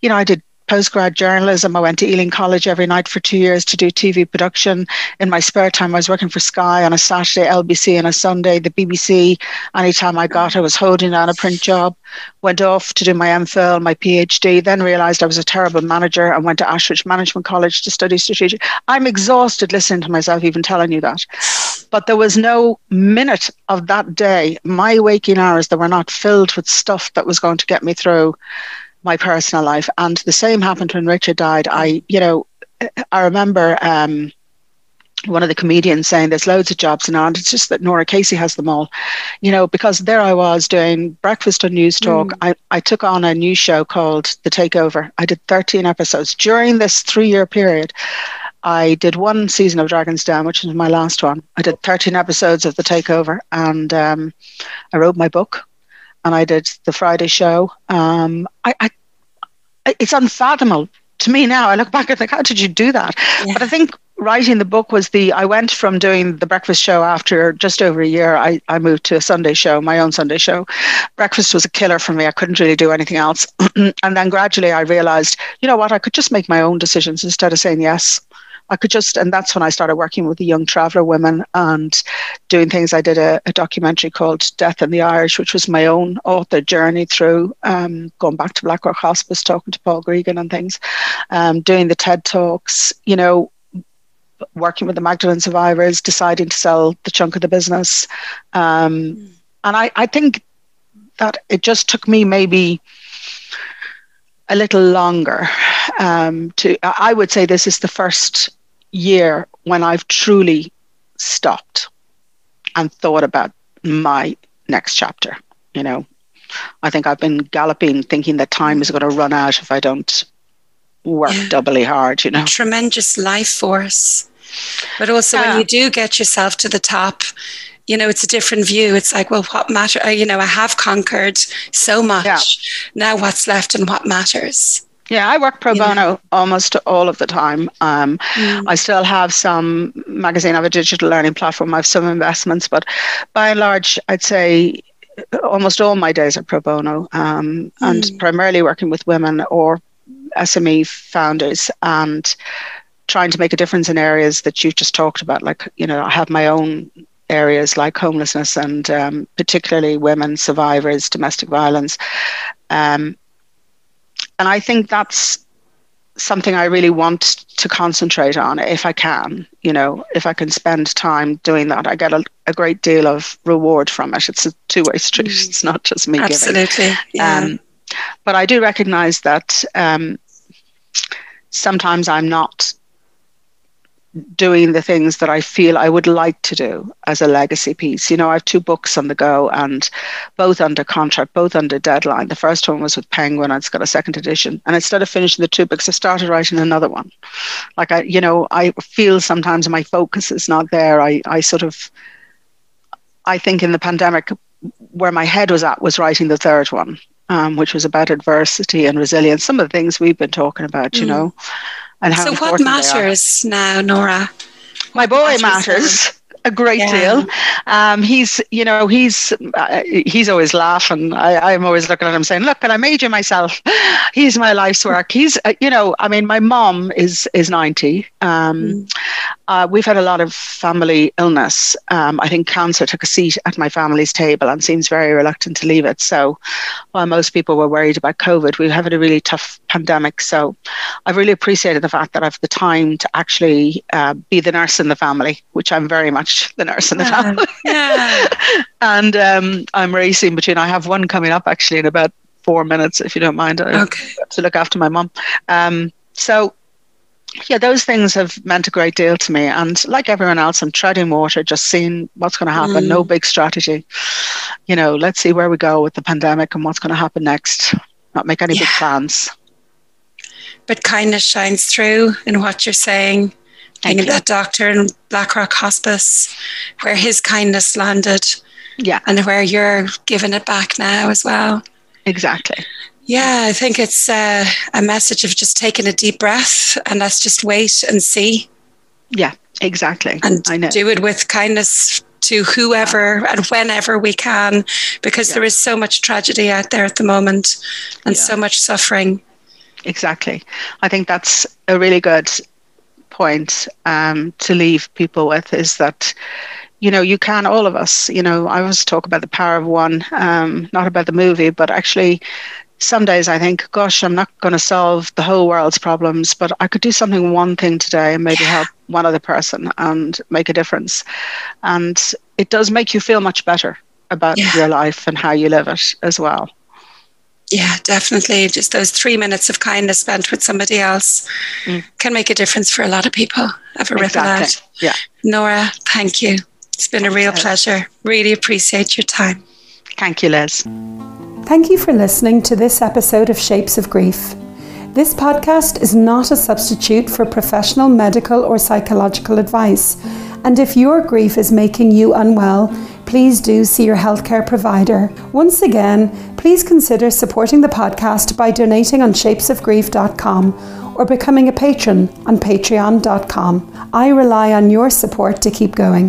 you know, I did postgrad journalism. I went to Ealing College every night for two years to do T V production. In my spare time, I was working for Sky on a Saturday, L B C on a Sunday, the B B C. Anytime I got, I was holding down a print job. Went off to do my MPhil, my PhD, then realised I was a terrible manager and went to Ashridge Management College to study strategic. I'm exhausted listening to myself even telling you that. But there was no minute of that day, my waking hours, that were not filled with stuff that was going to get me through my personal life. And the same happened when Richard died. I, you know, I remember um, one of the comedians saying there's loads of jobs and all, it's just that Nora Casey has them all, you know, because there I was doing breakfast on News Talk. Mm. I, I took on a new show called The Takeover. I did thirteen episodes during this three-year period. I did one season of Dragon's Den, which was my last one. I did thirteen episodes of The Takeover, and um, I wrote my book, and I did the Friday show. Um, I, I, it's unfathomable to me now. I look back and think, how did you do that? Yeah. But I think writing the book was the, I went from doing the breakfast show after just over a year, I, I moved to a Sunday show, my own Sunday show. Breakfast was a killer for me. I couldn't really do anything else. And then gradually I realized, you know what, I could just make my own decisions instead of saying yes. I could just, and that's when I started working with the young traveller women and doing things. I did a, a documentary called Death in the Irish, which was my own author journey through um, going back to Blackrock Hospice, talking to Paul Gregan and things, um, doing the TED Talks, you know, working with the Magdalene survivors, deciding to sell the chunk of the business. Um, mm. And I, I think that it just took me maybe a little longer um, to, I would say this is the first year when I've truly stopped and thought about my next chapter. You know, I think I've been galloping thinking that time is going to run out if I don't work yeah. doubly hard, you know. Tremendous life force. But also yeah. when you do get yourself to the top, you know, it's a different view. It's like, well, what matter? You know, I have conquered so much. Yeah. Now what's left and what matters? Yeah, I work pro yeah. bono almost all of the time. Um, mm. I still have some magazine. I have a digital learning platform. I have some investments. But by and large, I'd say almost all my days are pro bono um, mm. and primarily working with women or S M E founders and trying to make a difference in areas that you've just talked about. Like, you know, I have my own areas like homelessness and um, particularly women survivors, domestic violence. Um, and I think that's something I really want to concentrate on if I can, you know, if I can spend time doing that. I get a, a great deal of reward from it. It's a two-way street. Mm. It's not just me Absolutely. Giving. Absolutely, yeah. Um, but I do recognize that um, sometimes I'm not doing the things that I feel I would like to do as a legacy piece. You know, I have two books on the go and both under contract, both under deadline. The first one was with Penguin. It's got a second edition. And instead of finishing the two books, I started writing another one. Like, I, you know, I feel sometimes my focus is not there. I, I sort of, I think in the pandemic where my head was at was writing the third one, um, which was about adversity and resilience. Some of the things we've been talking about, mm. you know. And how so what matters now, Nora? My boy matters a great yeah. deal. Um, he's, you know, he's uh, he's always laughing. I, I'm always looking at him saying, look, and I made you myself. He's my life's work. He's, uh, you know, I mean, my mom is is ninety. Um, mm. uh, we've had a lot of family illness. Um, I think cancer took a seat at my family's table and seems very reluctant to leave it. So while most people were worried about COVID, we were having a really tough pandemic. So I've really appreciated the fact that I've the time to actually uh, be the nurse in the family, which I'm very much the nurse in the family. Yeah. And um, I'm racing between, I have one coming up actually in about four minutes, if you don't mind. I okay. have to look after my mum. Um, so yeah, those things have meant a great deal to me. And like everyone else, I'm treading water, just seeing what's going to happen. Mm. No big strategy. You know, let's see where we go with the pandemic and what's going to happen next. Not make any yeah. big plans. But kindness shines through in what you're saying. Thank you. That doctor in Blackrock Hospice, where his kindness landed, yeah, and where you're giving it back now as well. Exactly. Yeah, I think it's uh, a message of just taking a deep breath and let's just wait and see. Yeah, exactly. And I know. Do it with kindness to whoever and whenever we can, because yeah. there is so much tragedy out there at the moment and yeah. so much suffering. Exactly. I think that's a really good point um, to leave people with, is that, you know, you can, all of us, you know, I always talk about the power of one, um, not about the movie, but actually some days I think, gosh, I'm not going to solve the whole world's problems, but I could do something, one thing today and maybe yeah. help one other person and make a difference. And it does make you feel much better about yeah. your life and how you live it as well. Yeah, definitely. Just those three minutes of kindness spent with somebody else mm. can make a difference for a lot of people. Have a ripple exactly. out. Yeah, Nora, thank you. It's been a real pleasure. Really appreciate your time. Thank you, Liz. Thank you for listening to this episode of Shapes of Grief. This podcast is not a substitute for professional medical or psychological advice. And if your grief is making you unwell, please do see your healthcare provider. Once again, please consider supporting the podcast by donating on shapes of grief dot com or becoming a patron on patreon dot com. I rely on your support to keep going.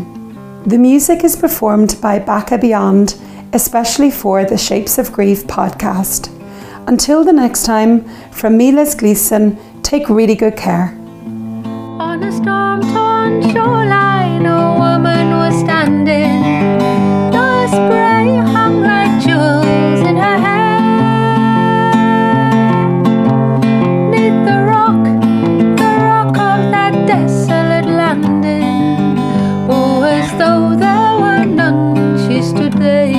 The music is performed by Baka Beyond, especially for the Shapes of Grief podcast. Until the next time, from me, Liz Gleeson, take really good care. On a storm-torn shoreline, a woman was standing. The spray hung like jewels in her hair. 'Neath the rock, the rock of that desolate landing, oh, as though there were none, she stood there.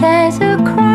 There's a cry.